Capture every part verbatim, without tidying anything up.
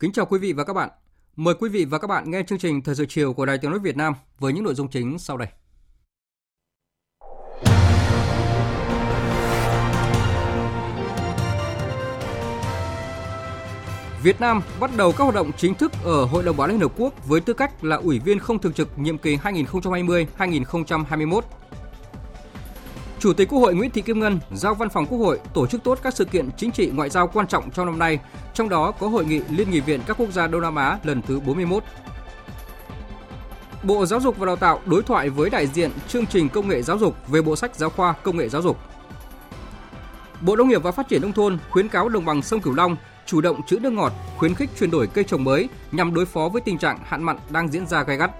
Kính chào quý vị và các bạn. Mời quý vị và các bạn nghe chương trình Thời sự chiều của Đài Tiếng nói Việt Nam với những nội dung chính sau đây. Việt Nam bắt đầu các hoạt động chính thức ở Hội đồng Bảo an Liên Hợp Quốc với tư cách là ủy viên không thường trực nhiệm kỳ hai nghìn không trăm hai mươi đến hai nghìn không trăm hai mươi mốt. Chủ tịch Quốc hội Nguyễn Thị Kim Ngân giao Văn phòng Quốc hội tổ chức tốt các sự kiện chính trị ngoại giao quan trọng trong năm nay, trong đó có Hội nghị Liên nghị viện các quốc gia Đông Nam Á lần thứ bốn mươi mốt. Bộ Giáo dục và Đào tạo đối thoại với đại diện chương trình công nghệ giáo dục về bộ sách giáo khoa công nghệ giáo dục. Bộ Nông nghiệp và Phát triển Nông thôn khuyến cáo đồng bằng sông Cửu Long chủ động trữ nước ngọt, khuyến khích chuyển đổi cây trồng mới nhằm đối phó với tình trạng hạn mặn đang diễn ra gay gắt.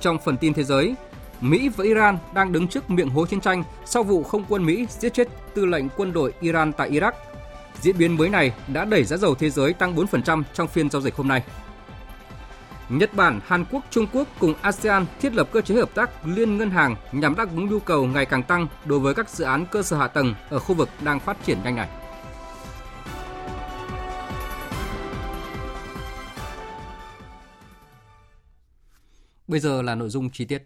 Trong phần tin thế giới, Mỹ và Iran đang đứng trước miệng hố chiến tranh sau vụ không quân Mỹ giết chết tư lệnh quân đội Iran tại Iraq. Diễn biến mới này đã đẩy giá dầu thế giới tăng bốn phần trăm trong phiên giao dịch hôm nay. Nhật Bản, Hàn Quốc, Trung Quốc cùng ASEAN thiết lập cơ chế hợp tác liên ngân hàng nhằm đáp ứng nhu cầu ngày càng tăng đối với các dự án cơ sở hạ tầng ở khu vực đang phát triển nhanh này. Bây giờ là nội dung chi tiết.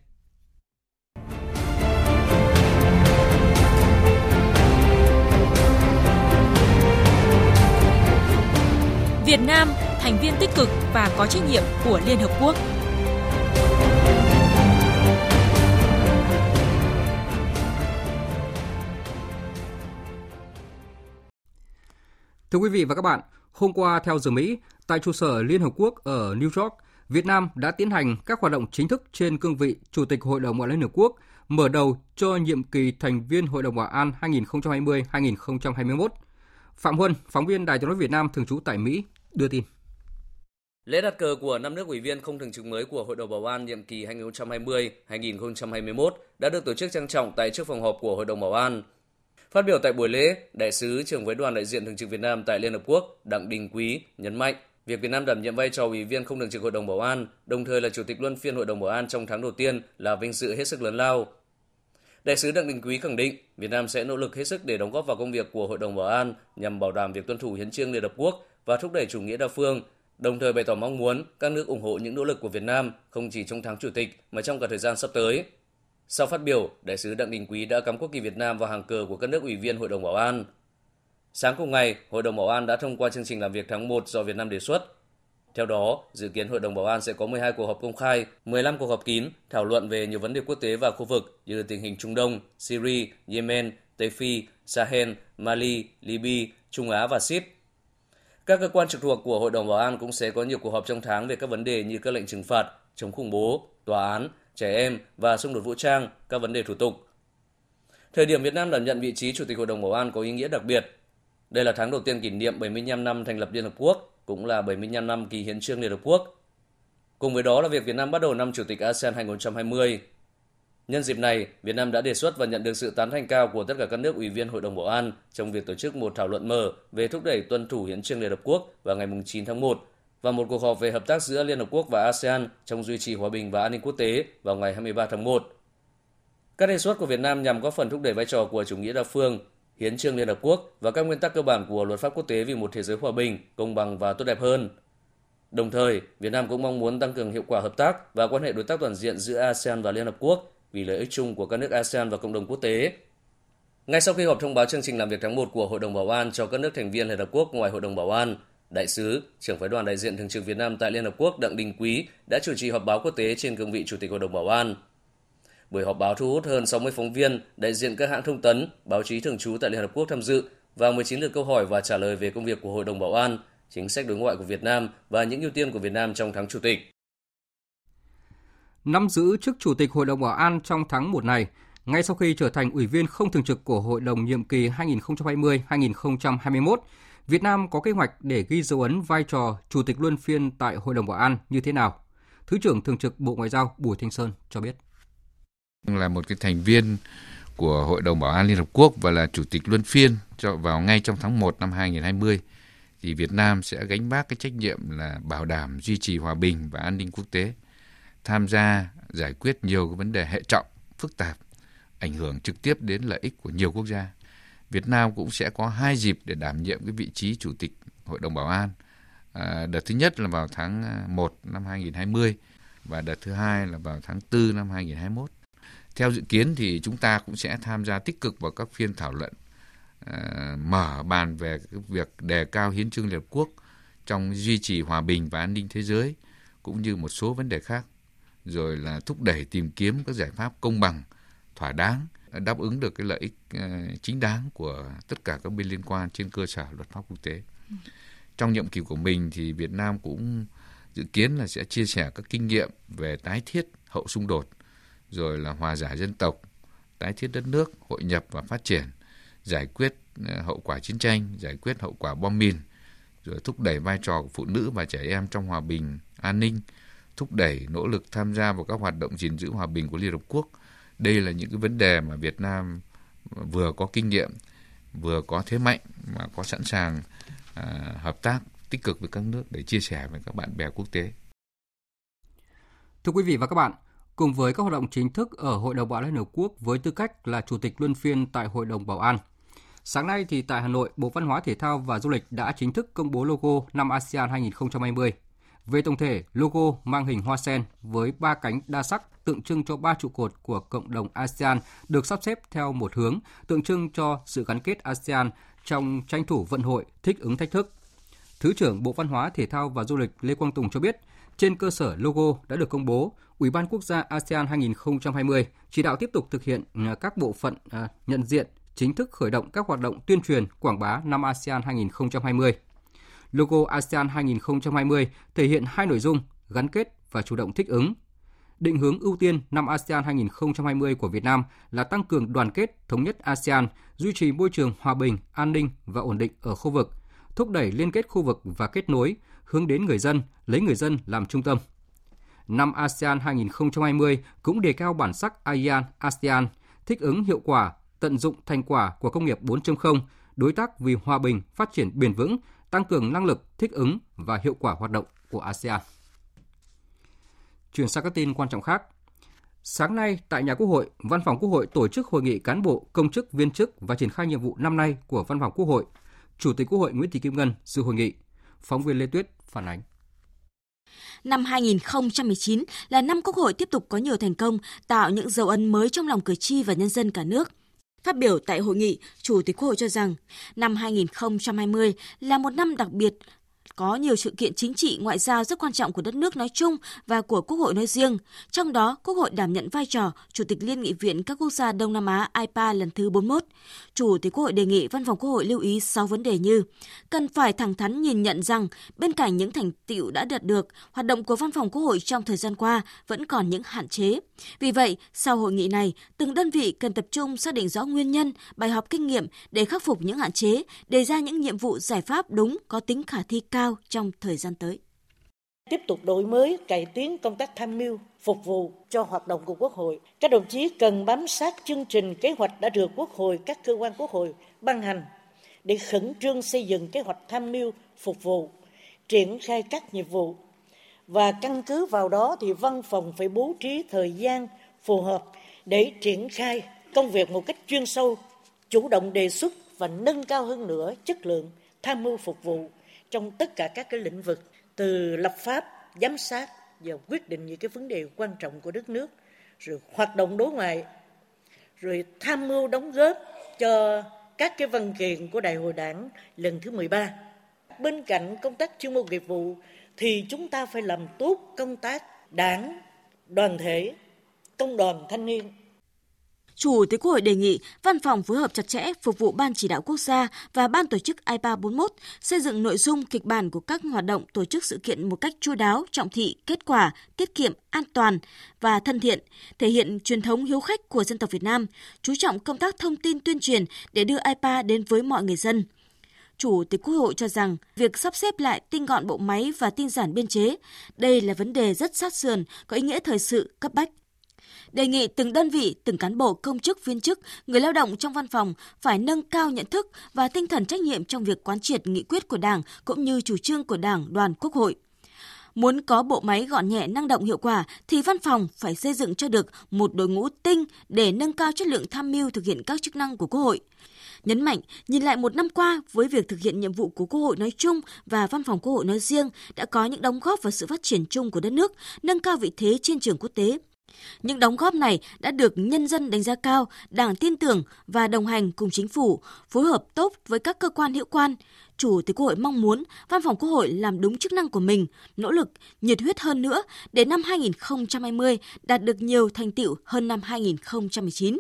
Việt Nam, thành viên tích cực và có trách nhiệm của Liên Hợp Quốc. Thưa quý vị và các bạn, hôm qua theo giờ Mỹ, tại trụ sở Liên Hợp Quốc ở New York, Việt Nam đã tiến hành các hoạt động chính thức trên cương vị Chủ tịch Hội đồng Bảo an Liên Hợp Quốc, mở đầu cho nhiệm kỳ thành viên Hội đồng Bảo an hai nghìn không trăm hai mươi đến hai nghìn không trăm hai mươi mốt. Phạm Huân, phóng viên Đài Tiếng nói Việt Nam thường trú tại Mỹ, đưa tin. Lễ đặt cờ của năm nước ủy viên không thường trực mới của Hội đồng Bảo an nhiệm kỳ hai nghìn không trăm hai mươi đến hai nghìn không trăm hai mươi mốt đã được tổ chức trang trọng tại trước phòng họp của Hội đồng Bảo an. Phát biểu tại buổi lễ, Đại sứ trưởng Phái đoàn đại diện thường trực Việt Nam tại Liên Hợp Quốc Đặng Đình Quý nhấn mạnh việc Việt Nam đảm nhiệm vai trò ủy viên không thường trực Hội đồng Bảo an, đồng thời là chủ tịch luân phiên Hội đồng Bảo an trong tháng đầu tiên là vinh dự hết sức lớn lao. Đại sứ Đặng Đình Quý khẳng định Việt Nam sẽ nỗ lực hết sức để đóng góp vào công việc của Hội đồng Bảo an nhằm bảo đảm việc tuân thủ hiến chương Liên Hợp Quốc và thúc đẩy chủ nghĩa đa phương, đồng thời bày tỏ mong muốn các nước ủng hộ những nỗ lực của Việt Nam không chỉ trong tháng Chủ tịch mà trong cả thời gian sắp tới. Sau phát biểu, Đại sứ Đặng Đình Quý đã cắm quốc kỳ Việt Nam vào hàng cờ của các nước ủy viên Hội đồng Bảo an. Sáng cùng ngày, Hội đồng Bảo an đã thông qua chương trình làm việc tháng một do Việt Nam đề xuất. Theo đó, dự kiến Hội đồng Bảo an sẽ có mười hai cuộc họp công khai, mười lăm cuộc họp kín, thảo luận về nhiều vấn đề quốc tế và khu vực như tình hình Trung Đông, Syria, Yemen, Tây Phi, Sahel, Mali, Libya, Trung Á và Síp. Các cơ quan trực thuộc của Hội đồng Bảo an cũng sẽ có nhiều cuộc họp trong tháng về các vấn đề như các lệnh trừng phạt, chống khủng bố, tòa án, trẻ em và xung đột vũ trang, các vấn đề thủ tục. Thời điểm Việt Nam đảm nhận vị trí Chủ tịch Hội đồng Bảo an có ý nghĩa đặc biệt. Đây là tháng đầu tiên kỷ niệm bảy mươi lăm năm thành lập Liên Hợp Quốc, cũng là bảy mươi lăm năm ký hiến chương Liên Hợp Quốc. Cùng với đó là việc Việt Nam bắt đầu năm Chủ tịch ASEAN hai nghìn không trăm hai mươi. Nhân dịp này, Việt Nam đã đề xuất và nhận được sự tán thành cao của tất cả các nước ủy viên Hội đồng Bảo an trong việc tổ chức một thảo luận mở về thúc đẩy tuân thủ hiến chương Liên Hợp Quốc vào ngày chín tháng một và một cuộc họp về hợp tác giữa Liên Hợp Quốc và ASEAN trong duy trì hòa bình và an ninh quốc tế vào ngày hai mươi ba tháng một. Các đề xuất của Việt Nam nhằm góp phần thúc đẩy vai trò của chủ nghĩa đa phương, hiến chương Liên Hợp Quốc và các nguyên tắc cơ bản của luật pháp quốc tế vì một thế giới hòa bình, công bằng và tốt đẹp hơn. Đồng thời, Việt Nam cũng mong muốn tăng cường hiệu quả hợp tác và quan hệ đối tác toàn diện giữa ASEAN và Liên Hợp Quốc vì lợi ích chung của các nước ASEAN và cộng đồng quốc tế. Ngay sau khi họp thông báo chương trình làm việc tháng một của Hội đồng Bảo an cho các nước thành viên Liên Hợp Quốc ngoài Hội đồng Bảo an, Đại sứ, trưởng Phái đoàn đại diện thường trực Việt Nam tại Liên Hợp Quốc Đặng Đình Quý đã chủ trì họp báo quốc tế trên cương vị Chủ tịch Hội đồng Bảo an. Buổi họp báo thu hút hơn sáu mươi phóng viên, đại diện các hãng thông tấn, báo chí thường trú tại Liên Hợp Quốc tham dự và mười chín lượt câu hỏi và trả lời về công việc của Hội đồng Bảo an, chính sách đối ngoại của Việt Nam và những ưu tiên của Việt Nam trong tháng Chủ tịch. Nắm giữ chức Chủ tịch Hội đồng Bảo an trong tháng một này, ngay sau khi trở thành ủy viên không thường trực của Hội đồng nhiệm kỳ hai nghìn không trăm hai mươi đến hai nghìn không trăm hai mươi mốt, Việt Nam có kế hoạch để ghi dấu ấn vai trò Chủ tịch luân phiên tại Hội đồng Bảo an như thế nào? Thứ trưởng Thường trực Bộ Ngoại giao Bùi Thanh Sơn cho biết. Là một cái thành viên của Hội đồng Bảo an Liên Hợp Quốc và là Chủ tịch luân phiên cho vào ngay trong tháng một năm hai nghìn không trăm hai mươi, thì Việt Nam sẽ gánh vác cái trách nhiệm là bảo đảm duy trì hòa bình và an ninh quốc tế, tham gia giải quyết nhiều cái vấn đề hệ trọng, phức tạp, ảnh hưởng trực tiếp đến lợi ích của nhiều quốc gia. Việt Nam cũng sẽ có hai dịp để đảm nhiệm cái vị trí Chủ tịch Hội đồng Bảo an. À, đợt thứ nhất là vào tháng một năm hai nghìn không trăm hai mươi và đợt thứ hai là vào tháng tư năm hai nghìn không trăm hai mươi mốt. Theo dự kiến thì chúng ta cũng sẽ tham gia tích cực vào các phiên thảo luận à, mở bàn về việc đề cao hiến chương Liên Hợp Quốc trong duy trì hòa bình và an ninh thế giới, cũng như một số vấn đề khác, rồi là thúc đẩy tìm kiếm các giải pháp công bằng, thỏa đáng, đáp ứng được cái lợi ích chính đáng của tất cả các bên liên quan trên cơ sở luật pháp quốc tế. Trong nhiệm kỳ của mình thì Việt Nam cũng dự kiến là sẽ chia sẻ các kinh nghiệm về tái thiết hậu xung đột, rồi là hòa giải dân tộc, tái thiết đất nước, hội nhập và phát triển, giải quyết hậu quả chiến tranh, giải quyết hậu quả bom mìn, rồi thúc đẩy vai trò của phụ nữ và trẻ em trong hòa bình, an ninh, thúc đẩy nỗ lực tham gia vào các hoạt động gìn giữ hòa bình của Liên Hợp Quốc. Đây là những cái vấn đề mà Việt Nam vừa có kinh nghiệm, vừa có thế mạnh mà có sẵn sàng à, hợp tác tích cực với các nước để chia sẻ với các bạn bè quốc tế. Thưa quý vị và các bạn, cùng với các hoạt động chính thức ở Hội đồng Bảo an Liên Hợp Quốc với tư cách là Chủ tịch luân phiên tại Hội đồng Bảo an, sáng nay thì tại Hà Nội, Bộ Văn hóa Thể thao và Du lịch đã chính thức công bố logo năm ASEAN hai nghìn không trăm hai mươi. Về tổng thể, logo mang hình hoa sen với ba cánh đa sắc tượng trưng cho ba trụ cột của cộng đồng ASEAN được sắp xếp theo một hướng, tượng trưng cho sự gắn kết ASEAN trong tranh thủ vận hội, thích ứng thách thức. Thứ trưởng Bộ Văn hóa, Thể thao và Du lịch Lê Quang Tùng cho biết, trên cơ sở logo đã được công bố, Ủy ban Quốc gia ASEAN hai nghìn không trăm hai mươi chỉ đạo tiếp tục thực hiện các bộ phận nhận diện, chính thức khởi động các hoạt động tuyên truyền quảng bá năm ASEAN hai nghìn không trăm hai mươi. Logo ASEAN hai nghìn không trăm hai mươi thể hiện hai nội dung, gắn kết và chủ động thích ứng. Định hướng ưu tiên năm ASEAN hai nghìn không trăm hai mươi của Việt Nam là tăng cường đoàn kết, thống nhất ASEAN, duy trì môi trường hòa bình, an ninh và ổn định ở khu vực, thúc đẩy liên kết khu vực và kết nối, hướng đến người dân, lấy người dân làm trung tâm. Năm ASEAN hai nghìn không trăm hai mươi cũng đề cao bản sắc a sê an, ASEAN, thích ứng hiệu quả, tận dụng thành quả của công nghiệp bốn chấm không, đối tác vì hòa bình, phát triển bền vững, tăng cường năng lực, thích ứng và hiệu quả hoạt động của ASEAN. Chuyển sang các tin quan trọng khác. Sáng nay, tại nhà Quốc hội, Văn phòng Quốc hội tổ chức hội nghị cán bộ, công chức, viên chức và triển khai nhiệm vụ năm nay của Văn phòng Quốc hội. Chủ tịch Quốc hội Nguyễn Thị Kim Ngân dự hội nghị. Phóng viên Lê Tuyết phản ánh. Năm hai nghìn không trăm mười chín là năm Quốc hội tiếp tục có nhiều thành công, tạo những dấu ấn mới trong lòng cử tri và nhân dân cả nước. Phát biểu tại hội nghị, Chủ tịch Quốc hội cho rằng năm hai nghìn không trăm hai mươi là một năm đặc biệt, có nhiều sự kiện chính trị, ngoại giao rất quan trọng của đất nước nói chung và của Quốc hội nói riêng. Trong đó, Quốc hội đảm nhận vai trò Chủ tịch Liên nghị viện các quốc gia Đông Nam Á i pê a lần thứ bốn mươi mốt. Chủ tịch Quốc hội đề nghị Văn phòng Quốc hội lưu ý sáu vấn đề như: cần phải thẳng thắn nhìn nhận rằng bên cạnh những thành tựu đã đạt được, hoạt động của Văn phòng Quốc hội trong thời gian qua vẫn còn những hạn chế. Vì vậy, sau hội nghị này, từng đơn vị cần tập trung xác định rõ nguyên nhân, bài học kinh nghiệm để khắc phục những hạn chế, đề ra những nhiệm vụ giải pháp đúng, có tính khả thi cao trong thời gian tới. Tiếp tục đổi mới, cải tiến công tác tham mưu, phục vụ cho hoạt động của Quốc hội. Các đồng chí cần bám sát chương trình kế hoạch đã được Quốc hội, các cơ quan Quốc hội ban hành để khẩn trương xây dựng kế hoạch tham mưu, phục vụ, triển khai các nhiệm vụ. Và căn cứ vào đó thì văn phòng phải bố trí thời gian phù hợp để triển khai công việc một cách chuyên sâu, chủ động đề xuất và nâng cao hơn nữa chất lượng tham mưu phục vụ trong tất cả các cái lĩnh vực, từ lập pháp, giám sát và quyết định những cái vấn đề quan trọng của đất nước, rồi hoạt động đối ngoại, rồi tham mưu đóng góp cho các cái văn kiện của Đại hội Đảng lần thứ mười ba. Bên cạnh công tác chuyên môn nghiệp vụ thì chúng ta phải làm tốt công tác đảng, đoàn thể, công đoàn thanh niên. Chủ tịch Quốc hội đề nghị Văn phòng phối hợp chặt chẽ phục vụ Ban Chỉ đạo Quốc gia và Ban Tổ chức i pê a bốn mươi mốt xây dựng nội dung kịch bản của các hoạt động tổ chức sự kiện một cách chu đáo, trọng thị, kết quả, tiết kiệm, an toàn và thân thiện, thể hiện truyền thống hiếu khách của dân tộc Việt Nam, chú trọng công tác thông tin tuyên truyền để đưa i pê a đến với mọi người dân. Chủ tịch Quốc hội cho rằng việc sắp xếp lại tinh gọn bộ máy và tinh giản biên chế, đây là vấn đề rất sát sườn, có ý nghĩa thời sự cấp bách. Đề nghị từng đơn vị, từng cán bộ, công chức, viên chức, người lao động trong văn phòng phải nâng cao nhận thức và tinh thần trách nhiệm trong việc quán triệt nghị quyết của Đảng cũng như chủ trương của Đảng, Đoàn, Quốc hội. Muốn có bộ máy gọn nhẹ, năng động, hiệu quả thì văn phòng phải xây dựng cho được một đội ngũ tinh để nâng cao chất lượng tham mưu thực hiện các chức năng của Quốc hội. Nhấn mạnh, nhìn lại một năm qua với việc thực hiện nhiệm vụ của Quốc hội nói chung và Văn phòng Quốc hội nói riêng đã có những đóng góp vào sự phát triển chung của đất nước, nâng cao vị thế trên trường quốc tế. Những đóng góp này đã được nhân dân đánh giá cao, Đảng tin tưởng và đồng hành cùng chính phủ, phối hợp tốt với các cơ quan hữu quan. Chủ tịch Quốc hội mong muốn Văn phòng Quốc hội làm đúng chức năng của mình, nỗ lực, nhiệt huyết hơn nữa để năm hai không hai không đạt được nhiều thành tựu hơn năm hai không một chín.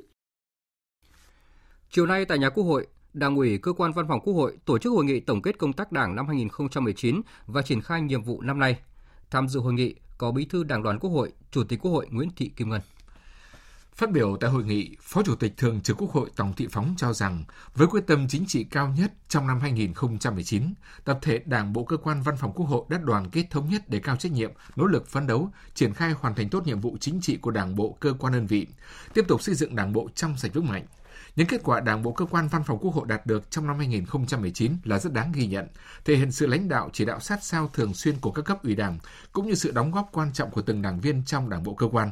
Chiều nay tại nhà Quốc hội, Đảng ủy cơ quan Văn phòng Quốc hội tổ chức hội nghị tổng kết công tác Đảng năm hai không một chín và triển khai nhiệm vụ năm nay. Tham dự hội nghị có Bí thư Đảng đoàn Quốc hội, Chủ tịch Quốc hội Nguyễn Thị Kim Ngân. Phát biểu tại hội nghị, Phó Chủ tịch Thường trực Quốc hội Tòng Thị Phóng cho rằng, với quyết tâm chính trị cao nhất trong năm hai không một chín, tập thể Đảng bộ cơ quan Văn phòng Quốc hội đã đoàn kết thống nhất để cao trách nhiệm, nỗ lực phấn đấu, triển khai hoàn thành tốt nhiệm vụ chính trị của Đảng bộ cơ quan đơn vị, tiếp tục xây dựng Đảng bộ trong sạch vững mạnh. Những kết quả Đảng bộ cơ quan Văn phòng Quốc hội đạt được trong năm hai không một chín là rất đáng ghi nhận, thể hiện sự lãnh đạo chỉ đạo sát sao thường xuyên của các cấp ủy Đảng, cũng như sự đóng góp quan trọng của từng đảng viên trong Đảng bộ cơ quan.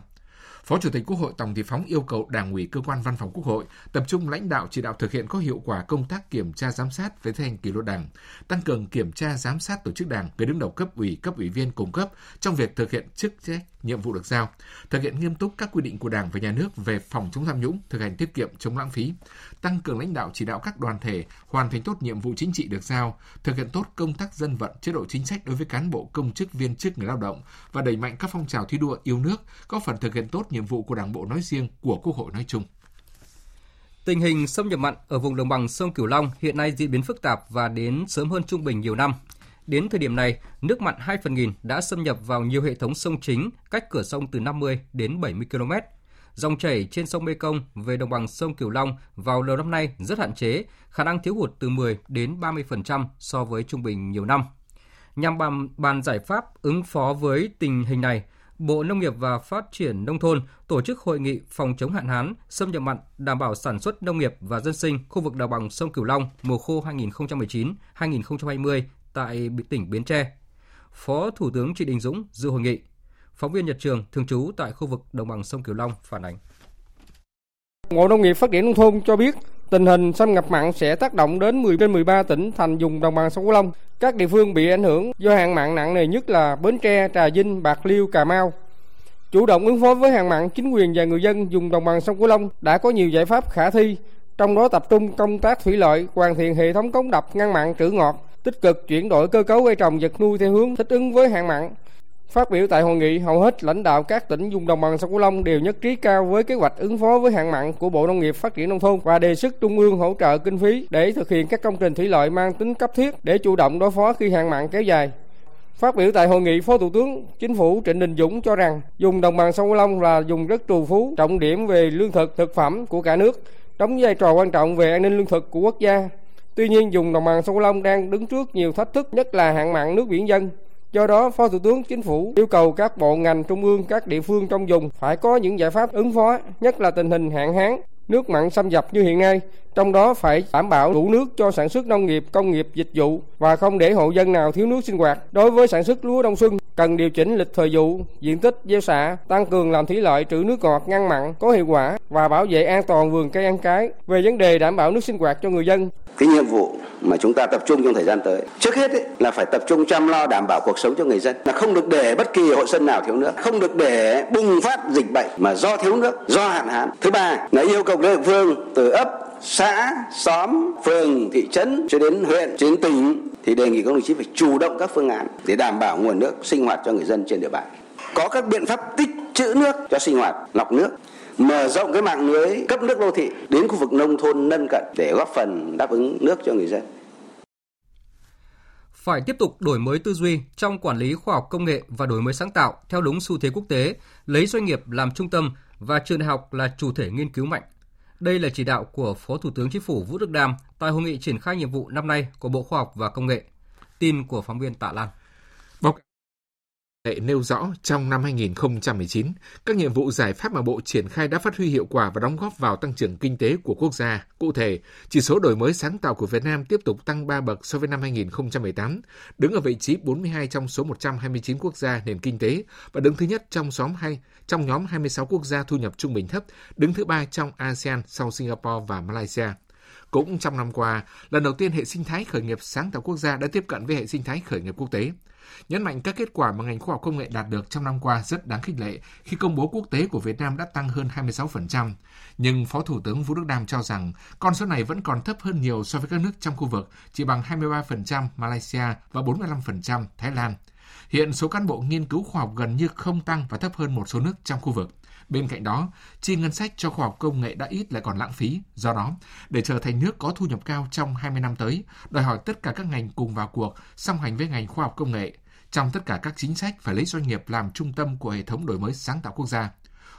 Phó Chủ tịch Quốc hội Tòng Thị Phóng yêu cầu Đảng ủy cơ quan Văn phòng Quốc hội tập trung lãnh đạo chỉ đạo thực hiện có hiệu quả công tác kiểm tra giám sát về thi hành kỷ luật Đảng, tăng cường kiểm tra giám sát tổ chức Đảng, người đứng đầu cấp ủy, cấp ủy viên cùng cấp trong việc thực hiện chức trách, nhiệm vụ được giao, thực hiện nghiêm túc các quy định của Đảng và Nhà nước về phòng chống tham nhũng, thực hành tiết kiệm, chống lãng phí, tăng cường lãnh đạo chỉ đạo các đoàn thể hoàn thành tốt nhiệm vụ chính trị được giao, thực hiện tốt công tác dân vận, chế độ chính sách đối với cán bộ, công chức, viên chức, người lao động và đẩy mạnh các phong trào thi đua yêu nước, góp phần thực hiện tốt nhiệm vụ của Đảng bộ nói riêng, của Quốc hội nói chung. Tình hình xâm nhập mặn ở vùng đồng bằng sông Cửu Long hiện nay diễn biến phức tạp và đến sớm hơn trung bình nhiều năm. Đến thời điểm này, nước mặn hai phần nghìn đã xâm nhập vào nhiều hệ thống sông chính cách cửa sông từ năm mươi đến bảy mươi ki lô mét. Dòng chảy trên sông Mekong về đồng bằng sông Cửu Long vào đầu năm nay rất hạn chế, khả năng thiếu hụt từ mười đến ba mươi phần trăm so với trung bình nhiều năm. Nhằm bàn, bàn giải pháp ứng phó với tình hình này, Bộ Nông nghiệp và Phát triển Nông thôn tổ chức hội nghị phòng chống hạn hán, xâm nhập mặn, đảm bảo sản xuất nông nghiệp và dân sinh khu vực đồng bằng sông Cửu Long mùa khô hai không một chín hai không hai không tại tỉnh Bến Tre. Phó Thủ tướng Trịnh Đình Dũng dự hội nghị. Phóng viên Nhật Trường thường trú tại khu vực đồng bằng sông Cửu Long phản ánh. Bộ Nông nghiệp Phát triển Nông thôn cho biết tình hình xâm nhập mặn sẽ tác động đến mười trên mười ba tỉnh thành vùng đồng bằng sông Cửu Long. Các địa phương bị ảnh hưởng do hạn mặn nặng nề nhất là Bến Tre, Trà Vinh, Bạc Liêu, Cà Mau. Chủ động ứng phó với hạn mặn, chính quyền và người dân vùng đồng bằng sông Cửu Long đã có nhiều giải pháp khả thi, trong đó tập trung công tác thủy lợi, hoàn thiện hệ thống cống đập ngăn mặn trữ ngọt, tích cực chuyển đổi cơ cấu cây trồng vật nuôi theo hướng thích ứng với hạn mặn. Phát biểu tại hội nghị, hầu hết lãnh đạo các tỉnh vùng đồng bằng sông Cửu Long đều nhất trí cao với kế hoạch ứng phó với hạn mặn của Bộ Nông nghiệp Phát triển Nông thôn và đề xuất Trung ương hỗ trợ kinh phí để thực hiện các công trình thủy lợi mang tính cấp thiết để chủ động đối phó khi hạn mặn kéo dài. Phát biểu tại hội nghị, Phó Thủ tướng Chính phủ Trịnh Đình Dũng cho rằng vùng đồng bằng sông Cửu Long là vùng rất trù phú, trọng điểm về lương thực, thực phẩm của cả nước, đóng vai trò quan trọng về an ninh lương thực của quốc gia. Tuy nhiên, vùng đồng bằng sông Cửu Long đang đứng trước nhiều thách thức, nhất là hạn mặn nước biển dân. Do đó, Phó Thủ tướng Chính phủ yêu cầu các bộ ngành trung ương, các địa phương trong vùng phải có những giải pháp ứng phó, nhất là tình hình hạn hán, nước mặn xâm nhập như hiện nay, trong đó phải đảm bảo đủ nước cho sản xuất nông nghiệp, công nghiệp, dịch vụ và không để hộ dân nào thiếu nước sinh hoạt. Đối với sản xuất lúa đông xuân, cần điều chỉnh lịch thời vụ, diện tích gieo xạ, tăng cường làm thủy lợi trữ nước ngọt ngăn mặn có hiệu quả và bảo vệ an toàn vườn cây ăn trái. Về vấn đề đảm bảo nước sinh hoạt cho người dân, cái nhiệm vụ mà chúng ta tập trung trong thời gian tới, trước hết ấy, là phải tập trung chăm lo đảm bảo cuộc sống cho người dân, là không được để bất kỳ hộ dân nào thiếu nước, không được để bùng phát dịch bệnh mà do thiếu nước, do hạn hán. Thứ ba là yêu cầu các địa phương từ ấp, xã, xóm, phường, thị trấn cho đến huyện, đến tỉnh thì đề nghị các đồng chí phải chủ động các phương án để đảm bảo nguồn nước sinh hoạt cho người dân trên địa bàn. Có các biện pháp tích trữ nước cho sinh hoạt, lọc nước, mở rộng cái mạng lưới cấp nước đô thị đến khu vực nông thôn lân cận để góp phần đáp ứng nước cho người dân. Phải tiếp tục đổi mới tư duy trong quản lý khoa học công nghệ và đổi mới sáng tạo theo đúng xu thế quốc tế, lấy doanh nghiệp làm trung tâm và trường đại học là chủ thể nghiên cứu mạnh. Đây là chỉ đạo của Phó Thủ tướng Chính phủ Vũ Đức Đam tại hội nghị triển khai nhiệm vụ năm nay của Bộ Khoa học và Công nghệ. Tin của phóng viên Tạ Lan. Báo cáo nêu rõ trong năm hai nghìn không trăm mười chín, các nhiệm vụ giải pháp mà Bộ triển khai đã phát huy hiệu quả và đóng góp vào tăng trưởng kinh tế của quốc gia. Cụ thể, chỉ số đổi mới sáng tạo của Việt Nam tiếp tục tăng ba bậc so với năm hai nghìn không trăm mười tám, đứng ở vị trí bốn mươi hai trong số một trăm hai mươi chín quốc gia nền kinh tế và đứng thứ nhất trong xóm hai, trong nhóm hai mươi sáu quốc gia thu nhập trung bình thấp, đứng thứ ba trong ASEAN sau Singapore và Malaysia. Cũng trong năm qua, lần đầu tiên hệ sinh thái khởi nghiệp sáng tạo quốc gia đã tiếp cận với hệ sinh thái khởi nghiệp quốc tế. Nhấn mạnh các kết quả mà ngành khoa học công nghệ đạt được trong năm qua rất đáng khích lệ khi công bố quốc tế của Việt Nam đã tăng hơn hai mươi sáu phần trăm. Nhưng Phó Thủ tướng Vũ Đức Đam cho rằng con số này vẫn còn thấp hơn nhiều so với các nước trong khu vực, chỉ bằng hai mươi ba phần trăm Malaysia và bốn mươi lăm phần trăm Thái Lan. Hiện số cán bộ nghiên cứu khoa học gần như không tăng và thấp hơn một số nước trong khu vực. Bên cạnh đó, chi ngân sách cho khoa học công nghệ đã ít lại còn lãng phí. Do đó, để trở thành nước có thu nhập cao trong hai mươi năm tới, đòi hỏi tất cả các ngành cùng vào cuộc, song hành với ngành khoa học công nghệ. Trong tất cả các chính sách phải lấy doanh nghiệp làm trung tâm của hệ thống đổi mới sáng tạo quốc gia.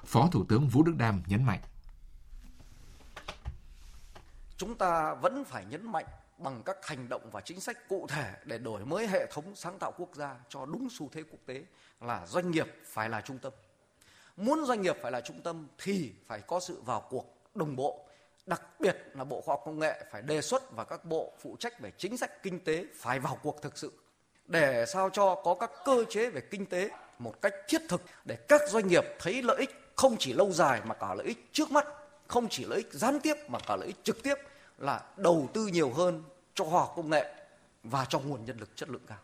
Phó Thủ tướng Vũ Đức Đam nhấn mạnh. Chúng ta vẫn phải nhấn mạnh bằng các hành động và chính sách cụ thể để đổi mới hệ thống sáng tạo quốc gia cho đúng xu thế quốc tế là doanh nghiệp phải là trung tâm. Muốn doanh nghiệp phải là trung tâm thì phải có sự vào cuộc đồng bộ, đặc biệt là Bộ Khoa học Công nghệ phải đề xuất và các bộ phụ trách về chính sách kinh tế phải vào cuộc thực sự để sao cho có các cơ chế về kinh tế một cách thiết thực để các doanh nghiệp thấy lợi ích không chỉ lâu dài mà cả lợi ích trước mắt, không chỉ lợi ích gián tiếp mà cả lợi ích trực tiếp là đầu tư nhiều hơn cho khoa học công nghệ và cho nguồn nhân lực chất lượng cao.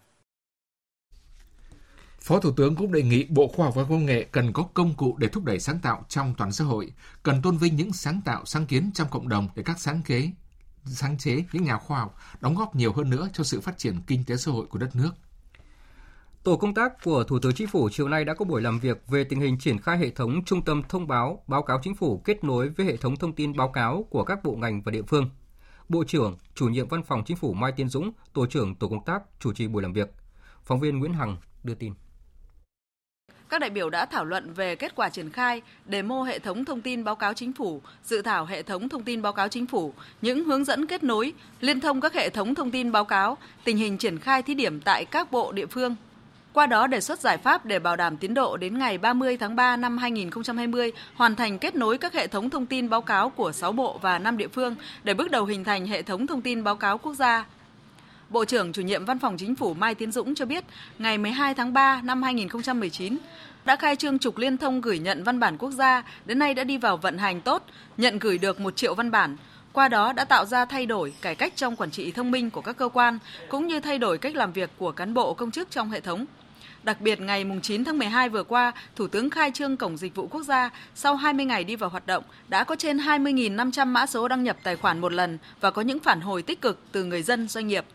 Phó Thủ tướng cũng đề nghị Bộ Khoa học và Công nghệ cần có công cụ để thúc đẩy sáng tạo trong toàn xã hội, cần tôn vinh những sáng tạo, sáng kiến trong cộng đồng để các sáng chế, sáng chế những nhà khoa học đóng góp nhiều hơn nữa cho sự phát triển kinh tế xã hội của đất nước. Tổ công tác của Thủ tướng Chính phủ chiều nay đã có buổi làm việc về tình hình triển khai hệ thống trung tâm thông báo, báo cáo chính phủ kết nối với hệ thống thông tin báo cáo của các bộ ngành và địa phương. Bộ trưởng, chủ nhiệm Văn phòng Chính phủ Mai Tiến Dũng, tổ trưởng tổ công tác chủ trì buổi làm việc. Phóng viên Nguyễn Hằng đưa tin. Các đại biểu đã thảo luận về kết quả triển khai, demo hệ thống thông tin báo cáo chính phủ, dự thảo hệ thống thông tin báo cáo chính phủ, những hướng dẫn kết nối, liên thông các hệ thống thông tin báo cáo, tình hình triển khai thí điểm tại các bộ địa phương. Qua đó đề xuất giải pháp để bảo đảm tiến độ đến ngày ba mươi tháng ba năm hai nghìn không trăm hai mươi, hoàn thành kết nối các hệ thống thông tin báo cáo của sáu bộ và năm địa phương để bước đầu hình thành hệ thống thông tin báo cáo quốc gia. Bộ trưởng chủ nhiệm Văn phòng Chính phủ Mai Tiến Dũng cho biết, ngày mười hai tháng ba năm hai nghìn không trăm mười chín đã khai trương trục liên thông gửi nhận văn bản quốc gia, đến nay đã đi vào vận hành tốt, nhận gửi được một triệu văn bản. Qua đó đã tạo ra thay đổi, cải cách trong quản trị thông minh của các cơ quan, cũng như thay đổi cách làm việc của cán bộ công chức trong hệ thống. Đặc biệt, ngày chín tháng mười hai vừa qua, Thủ tướng khai trương Cổng Dịch vụ Quốc gia, sau hai mươi ngày đi vào hoạt động, đã có trên hai mươi nghìn năm trăm mã số đăng nhập tài khoản một lần và có những phản hồi tích cực từ người dân, doanh nghiệp.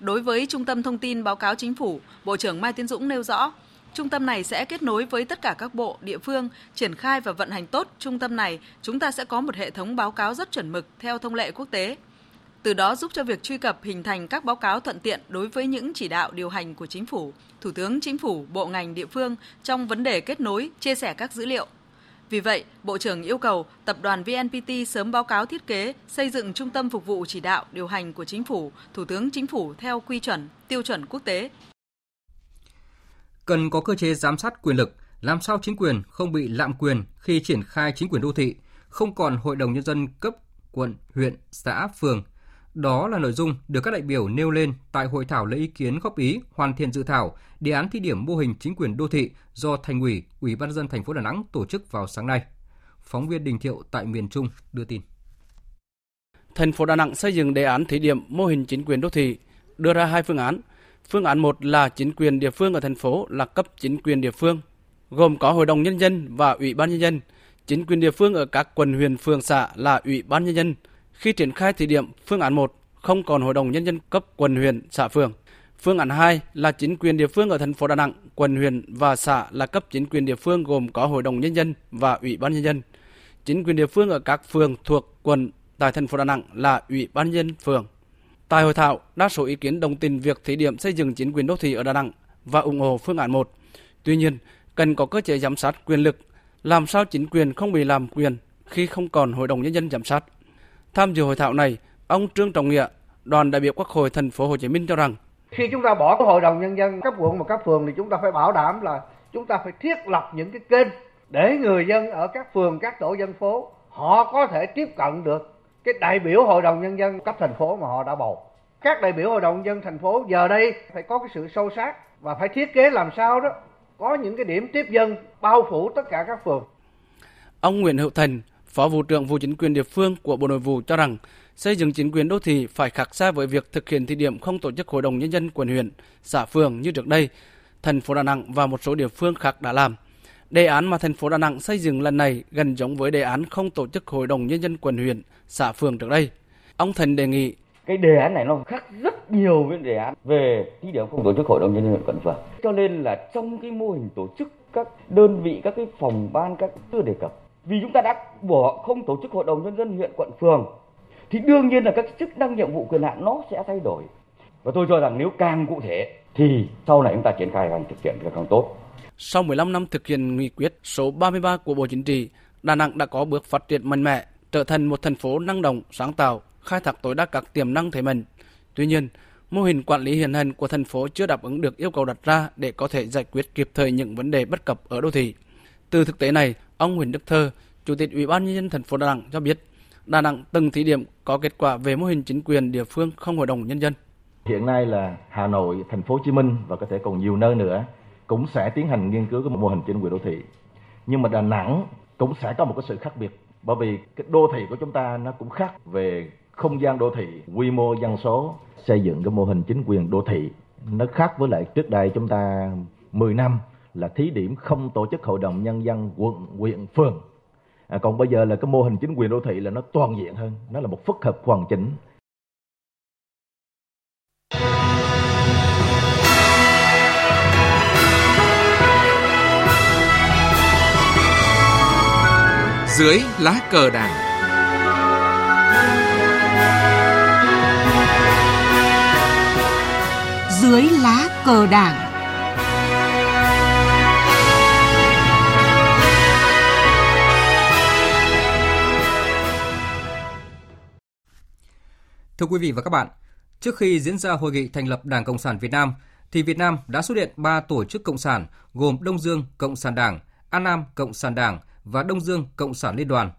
Đối với Trung tâm Thông tin Báo cáo Chính phủ, Bộ trưởng Mai Tiến Dũng nêu rõ, trung tâm này sẽ kết nối với tất cả các bộ, địa phương, triển khai và vận hành tốt trung tâm này, chúng ta sẽ có một hệ thống báo cáo rất chuẩn mực theo thông lệ quốc tế. Từ đó giúp cho việc truy cập hình thành các báo cáo thuận tiện đối với những chỉ đạo điều hành của Chính phủ, Thủ tướng Chính phủ, bộ ngành địa phương trong vấn đề kết nối, chia sẻ các dữ liệu. Vì vậy, Bộ trưởng yêu cầu Tập đoàn vê en pê tê sớm báo cáo thiết kế, xây dựng trung tâm phục vụ chỉ đạo, điều hành của Chính phủ, Thủ tướng Chính phủ theo quy chuẩn, tiêu chuẩn quốc tế. Cần có cơ chế giám sát quyền lực, làm sao chính quyền không bị lạm quyền khi triển khai chính quyền đô thị, không còn hội đồng nhân dân cấp quận, huyện, xã, phường. Đó là nội dung được các đại biểu nêu lên tại hội thảo lấy ý kiến góp ý hoàn thiện dự thảo đề án thí điểm mô hình chính quyền đô thị do Thành ủy, Ủy ban nhân dân thành phố Đà Nẵng tổ chức vào sáng nay. Phóng viên Đình Thiệu tại miền Trung đưa tin. Thành phố Đà Nẵng xây dựng đề án thí điểm mô hình chính quyền đô thị, đưa ra hai phương án. Phương án một là chính quyền địa phương ở thành phố là cấp chính quyền địa phương, gồm có Hội đồng Nhân dân và Ủy ban Nhân dân. Chính quyền địa phương ở các quận, huyện, phường, xã là Ủy ban Nhân dân. Khi triển khai thí điểm phương án một, không còn Hội đồng Nhân dân cấp quận, huyện, xã, phường. Phương án hai là chính quyền địa phương ở thành phố Đà Nẵng, quận, huyện và xã là cấp chính quyền địa phương gồm có Hội đồng Nhân dân và Ủy ban Nhân dân. Chính quyền địa phương ở các phường thuộc quận tại thành phố Đà Nẵng là Ủy ban Nhân dân phường. Tại hội thảo, đa số ý kiến đồng tình việc thí điểm xây dựng chính quyền đô thị ở Đà Nẵng và ủng hộ phương án một. Tuy nhiên, cần có cơ chế giám sát quyền lực, làm sao chính quyền không bị làm quyền khi không còn Hội đồng Nhân dân giám sát. Tham dự hội thảo này, ông Trương Trọng Nghĩa, đoàn đại biểu Quốc hội thành phố Hồ Chí Minh cho rằng khi chúng ta bỏ cái Hội đồng Nhân dân cấp quận và cấp phường thì chúng ta phải bảo đảm là chúng ta phải thiết lập những cái kênh để người dân ở các phường, các tổ dân phố họ có thể tiếp cận được cái đại biểu Hội đồng Nhân dân cấp thành phố mà họ đã bầu. Các đại biểu Hội đồng Nhân dân thành phố giờ đây phải có cái sự sâu sát và phải thiết kế làm sao đó có những cái điểm tiếp dân bao phủ tất cả các phường. Ông Nguyễn Hữu Thành, Phó Vụ trưởng Vụ Chính quyền địa phương của Bộ Nội vụ cho rằng xây dựng chính quyền đô thị phải khác xa với việc thực hiện thí điểm không tổ chức Hội đồng Nhân dân quận, huyện, xã, phường như trước đây, thành phố Đà Nẵng và một số địa phương khác đã làm. Đề án mà thành phố Đà Nẵng xây dựng lần này gần giống với đề án không tổ chức Hội đồng Nhân dân quận, huyện, xã, phường trước đây. Ông Thành đề nghị cái đề án này nó khác rất nhiều với đề án về thí điểm không tổ chức Hội đồng Nhân dân quận, phường. Cho nên là trong cái mô hình tổ chức các đơn vị, các cái phòng ban, các chưa đề cập. Vì chúng ta đã bỏ không tổ chức Hội đồng Nhân dân huyện, quận, phường thì đương nhiên là các chức năng, nhiệm vụ, quyền hạn nó sẽ thay đổi. Và tôi cho rằng nếu càng cụ thể thì sau này chúng ta triển khai và thực hiện càng tốt. Sau mười lăm năm thực hiện nghị quyết số ba mươi ba của Bộ Chính trị, Đà Nẵng đã có bước phát triển mạnh mẽ, trở thành một thành phố năng động, sáng tạo, khai thác tối đa các tiềm năng thế mạnh. Tuy nhiên, mô hình quản lý hiện hành của thành phố chưa đáp ứng được yêu cầu đặt ra để có thể giải quyết kịp thời những vấn đề bất cập ở đô thị. Từ thực tế này, ông Huỳnh Đức Thơ, Chủ tịch Ủy ban Nhân dân thành phố Đà Nẵng cho biết, Đà Nẵng từng thí điểm có kết quả về mô hình chính quyền địa phương không Hội đồng Nhân dân. Hiện nay là Hà Nội, thành phố Hồ Chí Minh và có thể còn nhiều nơi nữa cũng sẽ tiến hành nghiên cứu cái mô hình chính quyền đô thị. Nhưng mà Đà Nẵng cũng sẽ có một cái sự khác biệt, bởi vì cái đô thị của chúng ta nó cũng khác về không gian đô thị, quy mô dân số. Xây dựng cái mô hình chính quyền đô thị nó khác với lại trước đây chúng ta mười năm là thí điểm không tổ chức Hội đồng Nhân dân quận, huyện, phường. À, còn bây giờ là cái mô hình chính quyền đô thị là nó toàn diện hơn, nó là một phức hợp hoàn chỉnh. Dưới lá cờ Đảng. Dưới lá cờ Đảng. Thưa quý vị và các bạn, trước khi diễn ra hội nghị thành lập Đảng Cộng sản Việt Nam, thì Việt Nam đã xuất hiện ba tổ chức cộng sản gồm Đông Dương Cộng sản Đảng, An Nam Cộng sản Đảng và Đông Dương Cộng sản Liên đoàn.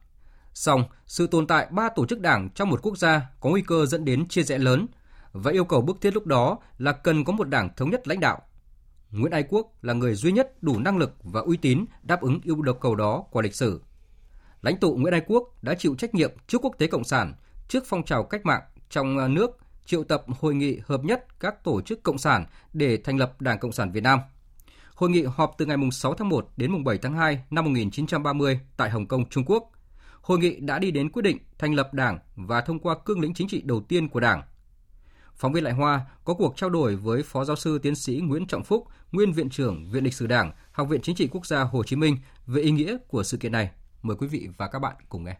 Song, sự tồn tại ba tổ chức đảng trong một quốc gia có nguy cơ dẫn đến chia rẽ lớn và yêu cầu bức thiết lúc đó là cần có một đảng thống nhất lãnh đạo. Nguyễn Ái Quốc là người duy nhất đủ năng lực và uy tín đáp ứng yêu cầu đó qua lịch sử. Lãnh tụ Nguyễn Ái Quốc đã chịu trách nhiệm trước quốc tế cộng sản, trước phong trào cách mạng trong nước, triệu tập hội nghị hợp nhất các tổ chức cộng sản để thành lập Đảng Cộng sản Việt Nam. Hội nghị họp từ ngày sáu tháng một đến bảy tháng hai năm một nghìn chín trăm ba mươi tại Hồng Kông, Trung Quốc. Hội nghị đã đi đến quyết định thành lập Đảng và thông qua cương lĩnh chính trị đầu tiên của Đảng. Phóng viên Lại Hoa có cuộc trao đổi với Phó Giáo sư Tiến sĩ Nguyễn Trọng Phúc, Nguyên Viện trưởng Viện Lịch sử Đảng, Học viện Chính trị Quốc gia Hồ Chí Minh về ý nghĩa của sự kiện này. Mời quý vị và các bạn cùng nghe.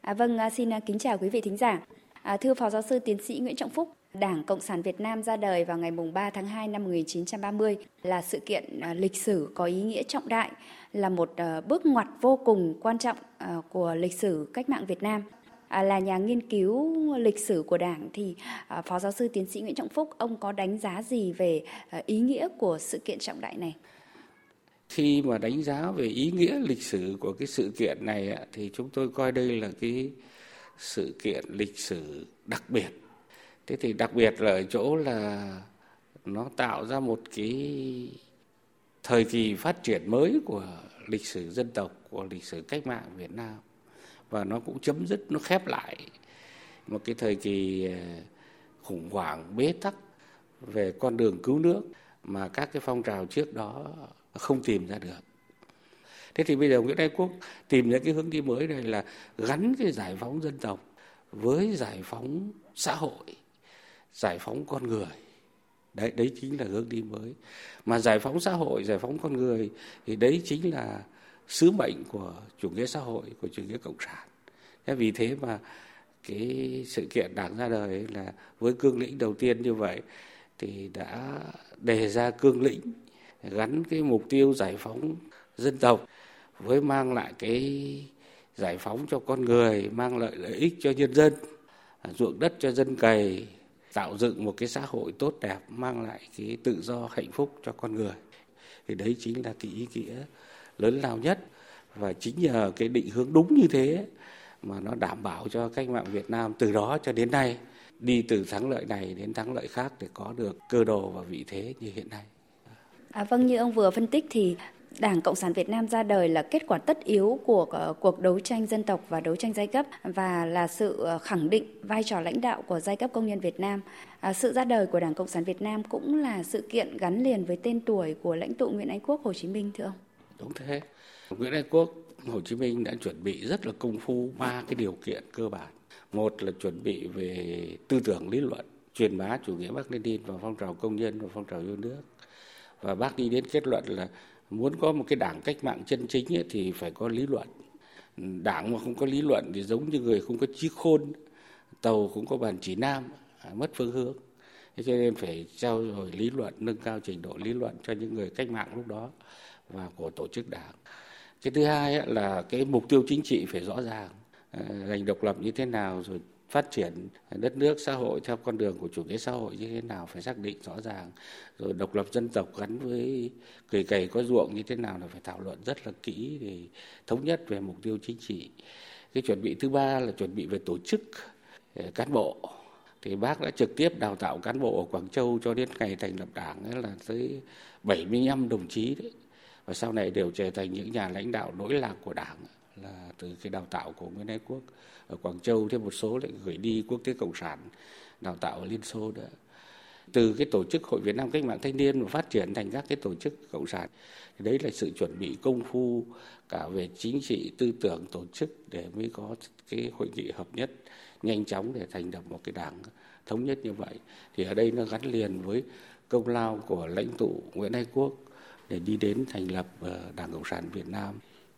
À, vâng, xin kính chào quý vị thính giả. À, thưa Phó Giáo sư Tiến sĩ Nguyễn Trọng Phúc, Đảng Cộng sản Việt Nam ra đời vào ngày ba tháng hai năm một nghìn chín trăm ba mươi là sự kiện lịch sử có ý nghĩa trọng đại, là một bước ngoặt vô cùng quan trọng của lịch sử cách mạng Việt Nam. Là nhà nghiên cứu lịch sử của Đảng thì Phó Giáo sư Tiến sĩ Nguyễn Trọng Phúc, ông có đánh giá gì về ý nghĩa của sự kiện trọng đại này? Khi mà đánh giá về ý nghĩa lịch sử của cái sự kiện này thì chúng tôi coi đây là cái sự kiện lịch sử đặc biệt. Thế thì đặc biệt là ở chỗ là nó tạo ra một cái thời kỳ phát triển mới của lịch sử dân tộc, của lịch sử cách mạng Việt Nam. Và nó cũng chấm dứt, nó khép lại một cái thời kỳ khủng hoảng bế tắc về con đường cứu nước mà các cái phong trào trước đó không tìm ra được. Thế thì bây giờ Nguyễn Ái Quốc tìm ra cái hướng đi mới này là gắn cái giải phóng dân tộc với giải phóng xã hội, giải phóng con người. Đấy, đấy chính là hướng đi mới. Mà giải phóng xã hội, giải phóng con người thì đấy chính là sứ mệnh của chủ nghĩa xã hội, của chủ nghĩa cộng sản. Thế vì thế mà cái sự kiện Đảng ra đời là với cương lĩnh đầu tiên như vậy thì đã đề ra cương lĩnh gắn cái mục tiêu giải phóng dân tộc với mang lại cái giải phóng cho con người, mang lại lợi ích cho nhân dân, ruộng đất cho dân cày, tạo dựng một cái xã hội tốt đẹp, mang lại cái tự do hạnh phúc cho con người. Thì đấy chính là cái ý nghĩa lớn lao nhất, và chính nhờ cái định hướng đúng như thế mà nó đảm bảo cho cách mạng Việt Nam từ đó cho đến nay đi từ thắng lợi này đến thắng lợi khác để có được cơ đồ và vị thế như hiện nay. À, vâng, như ông vừa phân tích thì Đảng Cộng sản Việt Nam ra đời là kết quả tất yếu của uh, cuộc đấu tranh dân tộc và đấu tranh giai cấp, và là sự uh, khẳng định vai trò lãnh đạo của giai cấp công nhân Việt Nam. À, sự ra đời của Đảng Cộng sản Việt Nam cũng là sự kiện gắn liền với tên tuổi của lãnh tụ Nguyễn Ái Quốc, Hồ Chí Minh, thưa ông. Đúng thế. Nguyễn Ái Quốc, Hồ Chí Minh đã chuẩn bị rất là công phu ba cái điều kiện cơ bản. Một là chuẩn bị về tư tưởng lý luận, truyền bá chủ nghĩa Mác Lênin vào phong trào công nhân và phong trào yêu nước. Và bác đi đến kết luận là muốn có một cái đảng cách mạng chân chính ấy, thì phải có lý luận. Đảng mà không có lý luận thì giống như người không có chí khôn, tàu cũng có bàn chỉ nam, mất phương hướng. Thế cho nên phải trao dồi lý luận, nâng cao trình độ lý luận cho những người cách mạng lúc đó và của tổ chức đảng. Cái thứ hai ấy, là cái mục tiêu chính trị phải rõ ràng, giành độc lập như thế nào, rồi phát triển đất nước xã hội theo con đường của chủ nghĩa xã hội như thế nào phải xác định rõ ràng, rồi độc lập dân tộc gắn với cày cày có ruộng như thế nào là phải thảo luận rất là kỹ để thống nhất về mục tiêu chính trị. Cái chuẩn bị thứ ba là chuẩn bị về tổ chức cán bộ, thì bác đã trực tiếp đào tạo cán bộ ở Quảng Châu cho đến ngày thành lập đảng ấy là tới bảy mươi lăm đồng chí đấy, và sau này đều trở thành những nhà lãnh đạo nổi lạc của đảng là từ cái đào tạo của Nguyễn Ái Quốc ở Quảng Châu. Thêm một số lại gửi đi quốc tế cộng sản đào tạo ở Liên Xô nữa. Từ cái tổ chức Hội Việt Nam Cách mạng Thanh niên và phát triển thành các cái tổ chức cộng sản, thì đấy là sự chuẩn bị công phu cả về chính trị, tư tưởng, tổ chức để mới có cái hội nghị hợp nhất nhanh chóng để thành lập một cái đảng thống nhất như vậy. Thì ở đây nó gắn liền với công lao của lãnh tụ Nguyễn Ái Quốc để đi đến thành lập Đảng Cộng sản Việt Nam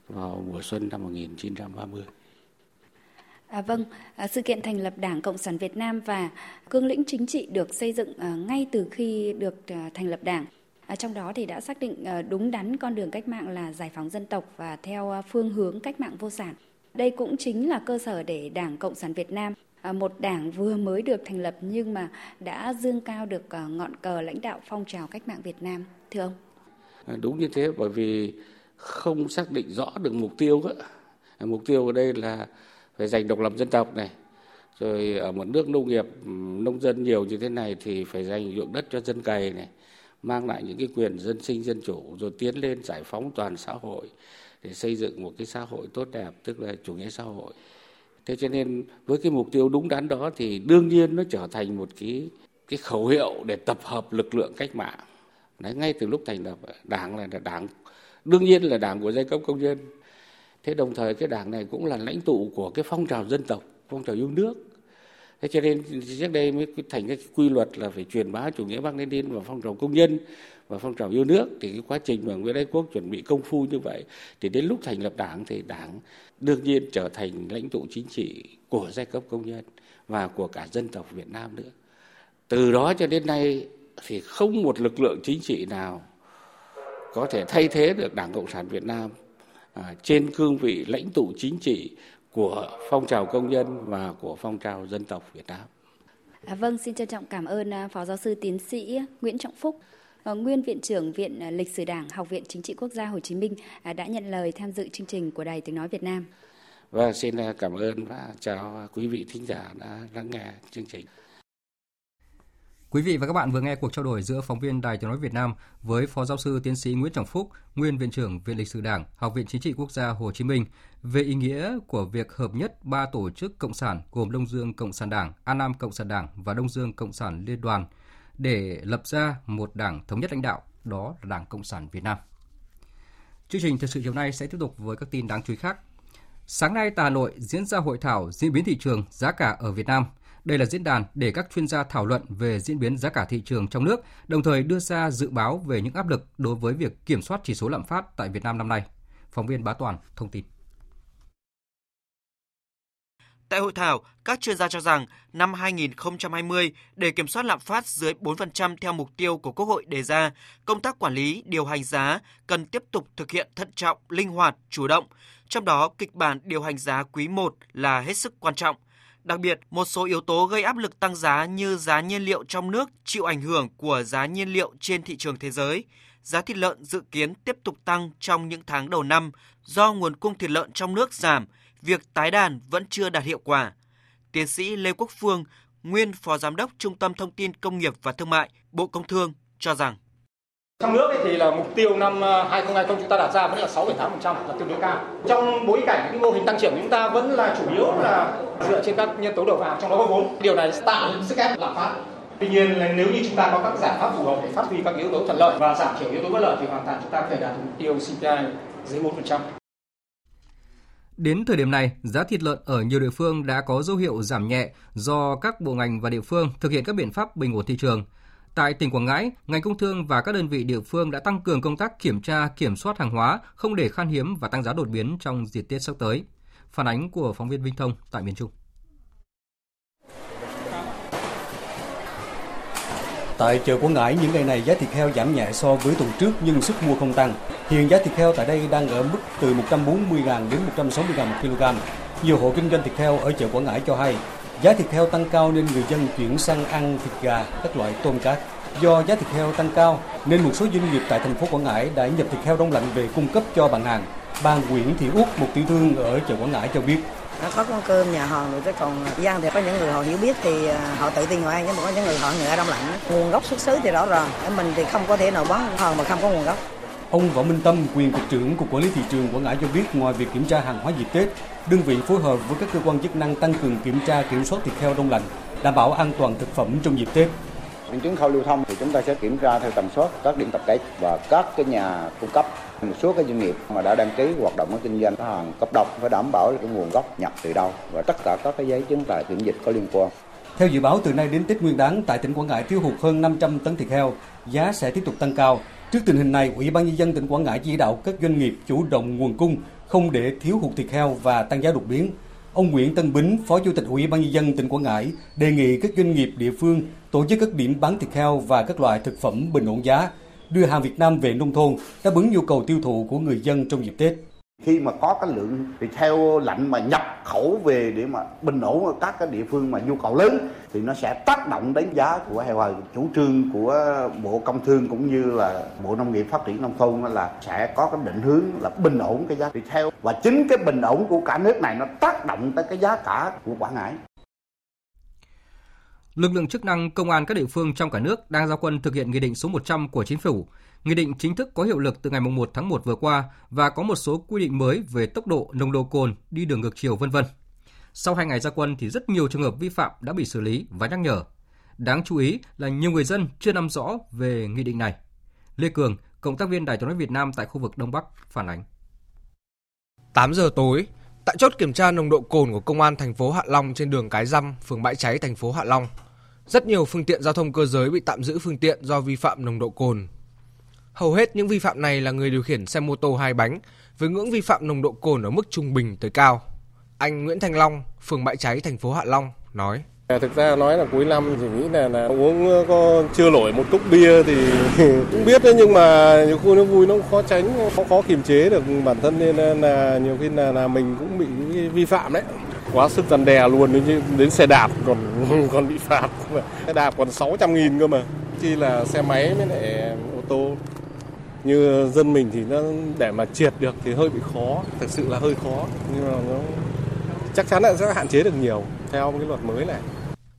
vào mùa xuân năm một nghìn chín trăm ba mươi. À, vâng, sự kiện thành lập Đảng Cộng sản Việt Nam và cương lĩnh chính trị được xây dựng ngay từ khi được thành lập Đảng. À, trong đó thì đã xác định đúng đắn con đường cách mạng là giải phóng dân tộc và theo phương hướng cách mạng vô sản. Đây cũng chính là cơ sở để Đảng Cộng sản Việt Nam, một đảng vừa mới được thành lập nhưng mà đã dương cao được ngọn cờ lãnh đạo phong trào cách mạng Việt Nam, thưa ông. À, đúng như thế, bởi vì không xác định rõ được mục tiêu đó. Mục tiêu ở đây là phải giành độc lập dân tộc này, rồi ở một nước nông nghiệp nông dân nhiều như thế này thì phải dành ruộng đất cho dân cày này, mang lại những cái quyền dân sinh dân chủ, rồi tiến lên giải phóng toàn xã hội để xây dựng một cái xã hội tốt đẹp, tức là chủ nghĩa xã hội. Thế cho nên với cái mục tiêu đúng đắn đó thì đương nhiên nó trở thành một cái cái khẩu hiệu để tập hợp lực lượng cách mạng. Đấy, ngay từ lúc thành lập đảng là đảng, đương nhiên là đảng của giai cấp công nhân. Thế đồng thời cái đảng này cũng là lãnh tụ của cái phong trào dân tộc, phong trào yêu nước. Thế cho nên trước đây mới thành cái quy luật là phải truyền bá chủ nghĩa Mác Lênin vào phong trào công nhân và phong trào yêu nước. Thì cái quá trình mà Nguyễn Ái Quốc chuẩn bị công phu như vậy, thì đến lúc thành lập đảng thì đảng đương nhiên trở thành lãnh tụ chính trị của giai cấp công nhân và của cả dân tộc Việt Nam nữa. Từ đó cho đến nay thì không một lực lượng chính trị nào có thể thay thế được Đảng Cộng sản Việt Nam à, trên cương vị lãnh tụ chính trị của phong trào công nhân và của phong trào dân tộc Việt Nam. À, vâng, xin trân trọng cảm ơn Phó Giáo sư Tiến sĩ Nguyễn Trọng Phúc, Nguyên Viện trưởng Viện Lịch sử Đảng, Học viện Chính trị Quốc gia Hồ Chí Minh đã nhận lời tham dự chương trình của Đài Tiếng Nói Việt Nam. Vâng, xin cảm ơn và chào quý vị thính giả đã lắng nghe chương trình. Quý vị và các bạn vừa nghe cuộc trao đổi giữa phóng viên Đài Tiếng Nói Việt Nam với Phó Giáo sư Tiến sĩ Nguyễn Trọng Phúc, Nguyên Viện trưởng Viện Lịch sử Đảng, Học viện Chính trị Quốc gia Hồ Chí Minh về ý nghĩa của việc hợp nhất ba tổ chức cộng sản gồm Đông Dương Cộng sản Đảng, An Nam Cộng sản Đảng và Đông Dương Cộng sản Liên đoàn để lập ra một đảng thống nhất lãnh đạo, đó là Đảng Cộng sản Việt Nam. Chương trình Thời sự chiều nay sẽ tiếp tục với các tin đáng chú ý khác. Sáng nay tại Hà Nội diễn ra hội thảo diễn biến thị trường giá cả ở Việt Nam. Đây là diễn đàn để các chuyên gia thảo luận về diễn biến giá cả thị trường trong nước, đồng thời đưa ra dự báo về những áp lực đối với việc kiểm soát chỉ số lạm phát tại Việt Nam năm nay. Phóng viên Bá Toàn thông tin. Tại hội thảo, các chuyên gia cho rằng năm hai không hai không, để kiểm soát lạm phát dưới bốn phần trăm theo mục tiêu của Quốc hội đề ra, công tác quản lý, điều hành giá cần tiếp tục thực hiện thận trọng, linh hoạt, chủ động. Trong đó, kịch bản điều hành giá quý một là hết sức quan trọng. Đặc biệt, một số yếu tố gây áp lực tăng giá như giá nhiên liệu trong nước chịu ảnh hưởng của giá nhiên liệu trên thị trường thế giới. Giá thịt lợn dự kiến tiếp tục tăng trong những tháng đầu năm do nguồn cung thịt lợn trong nước giảm, việc tái đàn vẫn chưa đạt hiệu quả. Tiến sĩ Lê Quốc Phương, nguyên Phó Giám đốc Trung tâm Thông tin Công nghiệp và Thương mại, Bộ Công Thương cho rằng trong nước thì là mục tiêu năm hai không hai không chúng ta đặt ra vẫn là sáu phẩy tám phần trăm là tương đối cao. Trong bối cảnh cái mô hình tăng trưởng chúng ta vẫn là chủ yếu là dựa trên các nhân tố đầu vào, trong đó có vốn. Điều này tạo sức ép lạm phát. Tuy nhiên là nếu như chúng ta có các giải pháp phù hợp để phát huy các yếu tố thuận lợi và giảm thiểu yếu tố bất lợi thì hoàn toàn chúng ta có thể đạt mục tiêu xê pê i dưới bốn phần trăm. Đến thời điểm này, giá thịt lợn ở nhiều địa phương đã có dấu hiệu giảm nhẹ do các bộ ngành và địa phương thực hiện các biện pháp bình ổn thị trường. Tại tỉnh Quảng Ngãi, ngành công thương và các đơn vị địa phương đã tăng cường công tác kiểm tra, kiểm soát hàng hóa, không để khan hiếm và tăng giá đột biến trong dịp Tết sắp tới. Phản ánh của phóng viên Vinh Thông tại miền Trung. Tại chợ Quảng Ngãi, những ngày này giá thịt heo giảm nhẹ so với tuần trước nhưng sức mua không tăng. Hiện giá thịt heo tại đây đang ở mức từ một trăm bốn mươi nghìn đến một trăm sáu mươi nghìn một kg. Nhiều hộ kinh doanh thịt heo ở chợ Quảng Ngãi cho hay, giá thịt heo tăng cao nên người dân chuyển sang ăn thịt gà, các loại tôm cá. Do giá thịt heo tăng cao nên một số doanh nghiệp tại thành phố Quảng Ngãi đã nhập thịt heo đông lạnh về cung cấp cho bạn hàng. Bà Nguyễn Thị Út, một tiểu thương ở chợ Quảng Ngãi cho biết. Có con cơm nhà họ người ta còn gian thì có những người họ hiểu biết thì họ tự tin họ ăn, nhưng mà có những người họ ngựa đông lạnh. Nguồn gốc xuất xứ thì rõ ràng, mình thì không có thể nào bán hàng mà không có nguồn gốc. Ông Võ Minh Tâm, quyền cục trưởng Cục Quản lý Thị trường Quảng Ngãi cho biết, ngoài việc kiểm tra hàng hóa dịp Tết, đơn vị phối hợp với các cơ quan chức năng tăng cường kiểm tra, kiểm soát thịt heo đông lạnh, đảm bảo an toàn thực phẩm trong dịp Tết. Những chuyến khâu lưu thông thì chúng ta sẽ kiểm tra theo tần suất các điểm tập kết và các cái nhà cung cấp. Một số các doanh nghiệp mà đã đăng ký hoạt động kinh doanh hàng cấp đông phải đảm bảo là cái nguồn gốc nhập từ đâu và tất cả các cái giấy chứng tả kiểm dịch có liên quan. Theo dự báo, từ nay đến Tết Nguyên Đán, tại tỉnh Quảng Ngãi thiếu hụt hơn năm trăm tấn thịt heo, giá sẽ tiếp tục tăng cao. Trước tình hình này, Ủy ban Nhân dân tỉnh Quảng Ngãi chỉ đạo các doanh nghiệp chủ động nguồn cung, không để thiếu hụt thịt heo và tăng giá đột biến. Ông Nguyễn Tân Bính, Phó Chủ tịch Ủy ban Nhân dân tỉnh Quảng Ngãi, đề nghị các doanh nghiệp địa phương tổ chức các điểm bán thịt heo và các loại thực phẩm bình ổn giá, đưa hàng Việt Nam về nông thôn, đáp ứng nhu cầu tiêu thụ của người dân trong dịp Tết. Khi mà có cái lượng thịt heo lạnh mà nhập khẩu về để mà bình ổn ở các cái địa phương mà nhu cầu lớn thì nó sẽ tác động đến giá của heo hơi. Chủ trương của Bộ Công Thương cũng như là Bộ Nông nghiệp Phát triển Nông thôn là sẽ có cái định hướng là bình ổn cái giá thịt heo, và chính cái bình ổn của cả nước này nó tác động tới cái giá cả của Quảng Ngãi. Lực lượng chức năng, công an các địa phương trong cả nước đang ra quân thực hiện Nghị định số một trăm của Chính phủ. Nghị định chính thức có hiệu lực từ ngày mùng một tháng một vừa qua và có một số quy định mới về tốc độ, nồng độ cồn, đi đường ngược chiều, vân vân. Sau hai ngày ra quân thì rất nhiều trường hợp vi phạm đã bị xử lý và nhắc nhở. Đáng chú ý là nhiều người dân chưa nắm rõ về nghị định này. Lê Cường, cộng tác viên Đài Tiếng nói Việt Nam tại khu vực Đông Bắc phản ánh. tám giờ tối, tại chốt kiểm tra nồng độ cồn của công an thành phố Hạ Long trên đường Cái Răm, phường Bãi Cháy, thành phố Hạ Long, rất nhiều phương tiện giao thông cơ giới bị tạm giữ phương tiện do vi phạm nồng độ cồn. Hầu hết những vi phạm này là người điều khiển xe mô tô hai bánh với ngưỡng vi phạm nồng độ cồn ở mức trung bình tới cao. Anh Nguyễn Thanh Long, phường Bãi Cháy, thành phố Hạ Long nói: "Thực ra nói là cuối năm thì nghĩ là, là uống có chưa nổi một cốc bia thì cũng biết đấy, nhưng mà nhiều khi nó vui nó khó tránh, khó khó kiềm chế được bản thân nên là nhiều khi là, là mình cũng bị vi phạm đấy. Quá sức răn đè luôn, đến, đến xe đạp còn còn bị phạt, xe đạp còn sáu trăm nghìn cơ mà, chi là xe máy với lại ô tô. Như dân mình thì nó để mà triệt được thì hơi bị khó, thực sự là hơi khó, nhưng mà nó chắc chắn là sẽ hạn chế được nhiều theo cái luật mới này."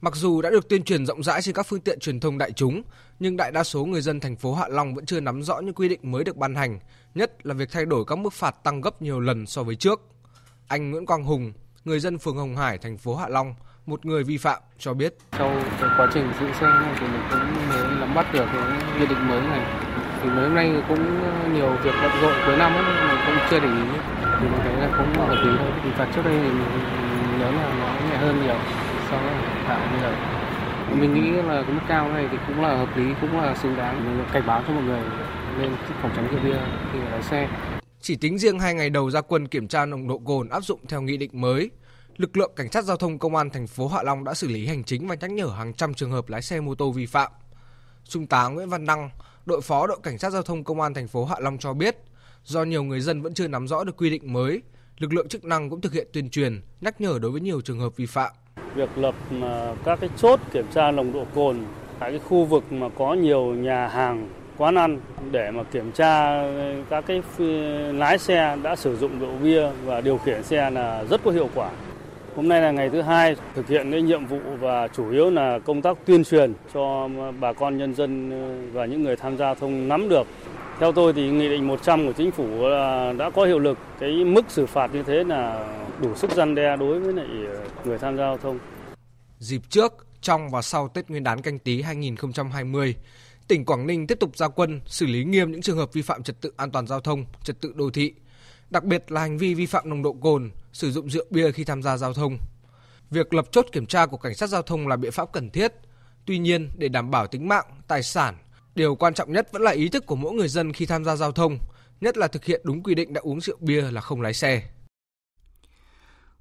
Mặc dù đã được tuyên truyền rộng rãi trên các phương tiện truyền thông đại chúng, nhưng đại đa số người dân thành phố Hạ Long vẫn chưa nắm rõ những quy định mới được ban hành, nhất là việc thay đổi các mức phạt tăng gấp nhiều lần so với trước. Anh Nguyễn Quang Hùng, người dân phường Hồng Hải, thành phố Hạ Long, một người vi phạm cho biết: "Sau quá trình giữ xe này thì mình cũng mới nắm bắt được cái nghị định mới này. Thì mới hôm nay cũng nhiều việc bận rộn cuối năm ấy, mình cũng chưa để ý, thì mình thấy là cũng hợp lý thôi. Thì phạt trước đây thì mình nhớ là nó nhẹ hơn nhiều. so với hiện bây giờ. Mình nghĩ là cái mức cao này thì cũng là hợp lý, cũng là xứng đáng, mình cảnh báo cho mọi người nên phòng tránh rượu bia khi lái xe. Chỉ tính riêng hai ngày đầu ra quân kiểm tra nồng độ cồn áp dụng theo nghị định mới, lực lượng cảnh sát giao thông công an thành phố Hạ Long đã xử lý hành chính và nhắc nhở hàng trăm trường hợp lái xe mô tô vi phạm. Trung tá Nguyễn Văn Năng, đội phó đội cảnh sát giao thông công an thành phố Hạ Long cho biết, do nhiều người dân vẫn chưa nắm rõ được quy định mới, lực lượng chức năng cũng thực hiện tuyên truyền, nhắc nhở đối với nhiều trường hợp vi phạm. Việc lập các cái chốt kiểm tra nồng độ cồn tại cái khu vực mà có nhiều nhà hàng, quán ăn để mà kiểm tra các cái lái xe đã sử dụng rượu bia và điều khiển xe là rất có hiệu quả. Hôm nay là ngày thứ hai thực hiện cái nhiệm vụ và chủ yếu là công tác tuyên truyền cho bà con nhân dân và những người tham gia giao thông nắm được. Theo tôi thì Nghị định một trăm của Chính phủ đã có hiệu lực, cái mức xử phạt như thế là đủ sức răn đe đối với lại người tham gia giao thông. Dịp trước, trong và sau Tết Nguyên đán Canh Tý hai không hai không, tỉnh Quảng Ninh tiếp tục ra quân xử lý nghiêm những trường hợp vi phạm trật tự an toàn giao thông, trật tự đô thị, đặc biệt là hành vi vi phạm nồng độ cồn, sử dụng rượu bia khi tham gia giao thông. Việc lập chốt kiểm tra của cảnh sát giao thông là biện pháp cần thiết. Tuy nhiên, để đảm bảo tính mạng, tài sản, điều quan trọng nhất vẫn là ý thức của mỗi người dân khi tham gia giao thông, nhất là thực hiện đúng quy định đã uống rượu bia là không lái xe.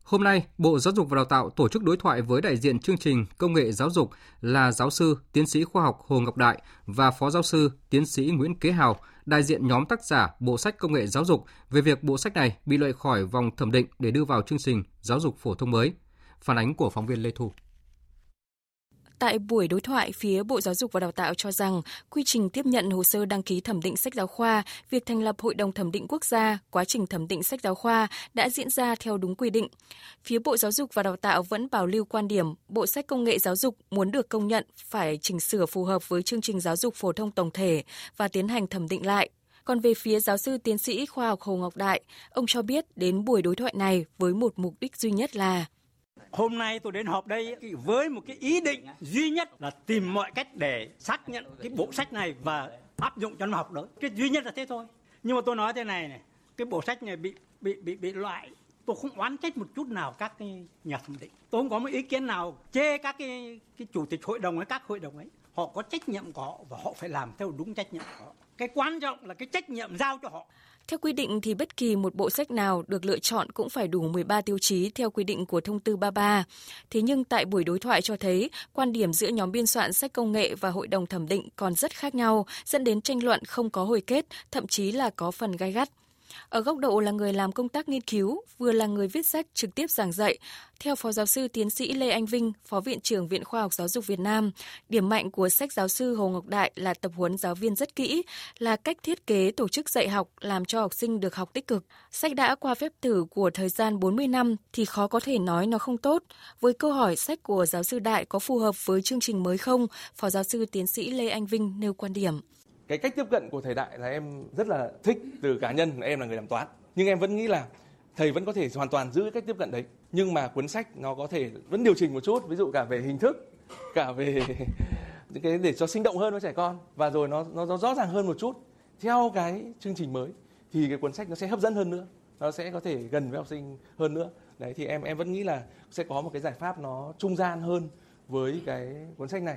Hôm nay, Bộ Giáo dục và Đào tạo tổ chức đối thoại với đại diện chương trình Công nghệ giáo dục là giáo sư, tiến sĩ khoa học Hồ Ngọc Đại và phó giáo sư, tiến sĩ Nguyễn Kế Hào, đại diện nhóm tác giả bộ sách Công nghệ giáo dục về việc bộ sách này bị loại khỏi vòng thẩm định để đưa vào chương trình giáo dục phổ thông mới. Phản ánh của phóng viên Lê Thu. Tại buổi đối thoại, phía Bộ Giáo dục và Đào tạo cho rằng quy trình tiếp nhận hồ sơ đăng ký thẩm định sách giáo khoa, việc thành lập Hội đồng thẩm định quốc gia, quá trình thẩm định sách giáo khoa đã diễn ra theo đúng quy định. Phía Bộ Giáo dục và Đào tạo vẫn bảo lưu quan điểm bộ sách Công nghệ giáo dục muốn được công nhận phải chỉnh sửa phù hợp với chương trình giáo dục phổ thông tổng thể và tiến hành thẩm định lại. Còn về phía giáo sư tiến sĩ khoa học Hồ Ngọc Đại, ông cho biết đến buổi đối thoại này với một mục đích duy nhất là: hôm nay tôi đến họp đây với một cái ý định duy nhất là tìm mọi cách để xác nhận cái bộ sách này và áp dụng cho nó học đó. Cái duy nhất là thế thôi. Nhưng mà tôi nói thế này này, cái bộ sách này bị bị bị bị loại, tôi không oán trách một chút nào các cái nhà thẩm định. Tôi không có một ý kiến nào chê các cái cái chủ tịch hội đồng hay các hội đồng ấy. Họ có trách nhiệm của họ và họ phải làm theo đúng trách nhiệm của họ. Cái quan trọng là cái trách nhiệm giao cho họ. Theo quy định thì bất kỳ một bộ sách nào được lựa chọn cũng phải đủ mười ba tiêu chí theo quy định của thông tư ba mươi ba. Thế nhưng tại buổi đối thoại cho thấy, quan điểm giữa nhóm biên soạn sách công nghệ và hội đồng thẩm định còn rất khác nhau, dẫn đến tranh luận không có hồi kết, thậm chí là có phần gay gắt. Ở góc độ là người làm công tác nghiên cứu, vừa là người viết sách trực tiếp giảng dạy, theo Phó Giáo sư Tiến sĩ Lê Anh Vinh, Phó Viện trưởng Viện Khoa học Giáo dục Việt Nam, điểm mạnh của sách giáo sư Hồ Ngọc Đại là tập huấn giáo viên rất kỹ, là cách thiết kế tổ chức dạy học làm cho học sinh được học tích cực. Sách đã qua phép thử của thời gian bốn mươi năm thì khó có thể nói nó không tốt. Với câu hỏi sách của giáo sư Đại có phù hợp với chương trình mới không, Phó Giáo sư Tiến sĩ Lê Anh Vinh nêu quan điểm. Cái cách tiếp cận của thầy Đại là em rất là thích, từ cá nhân em là người làm toán. Nhưng em vẫn nghĩ là thầy vẫn có thể hoàn toàn giữ cách tiếp cận đấy. Nhưng mà cuốn sách nó có thể vẫn điều chỉnh một chút, ví dụ cả về hình thức, cả về cái để cho sinh động hơn với trẻ con. Và rồi nó, nó, nó rõ ràng hơn một chút. Theo cái chương trình mới thì cái cuốn sách nó sẽ hấp dẫn hơn nữa. Nó sẽ có thể gần với học sinh hơn nữa. Đấy thì em, em vẫn nghĩ là sẽ có một cái giải pháp nó trung gian hơn với cái cuốn sách này.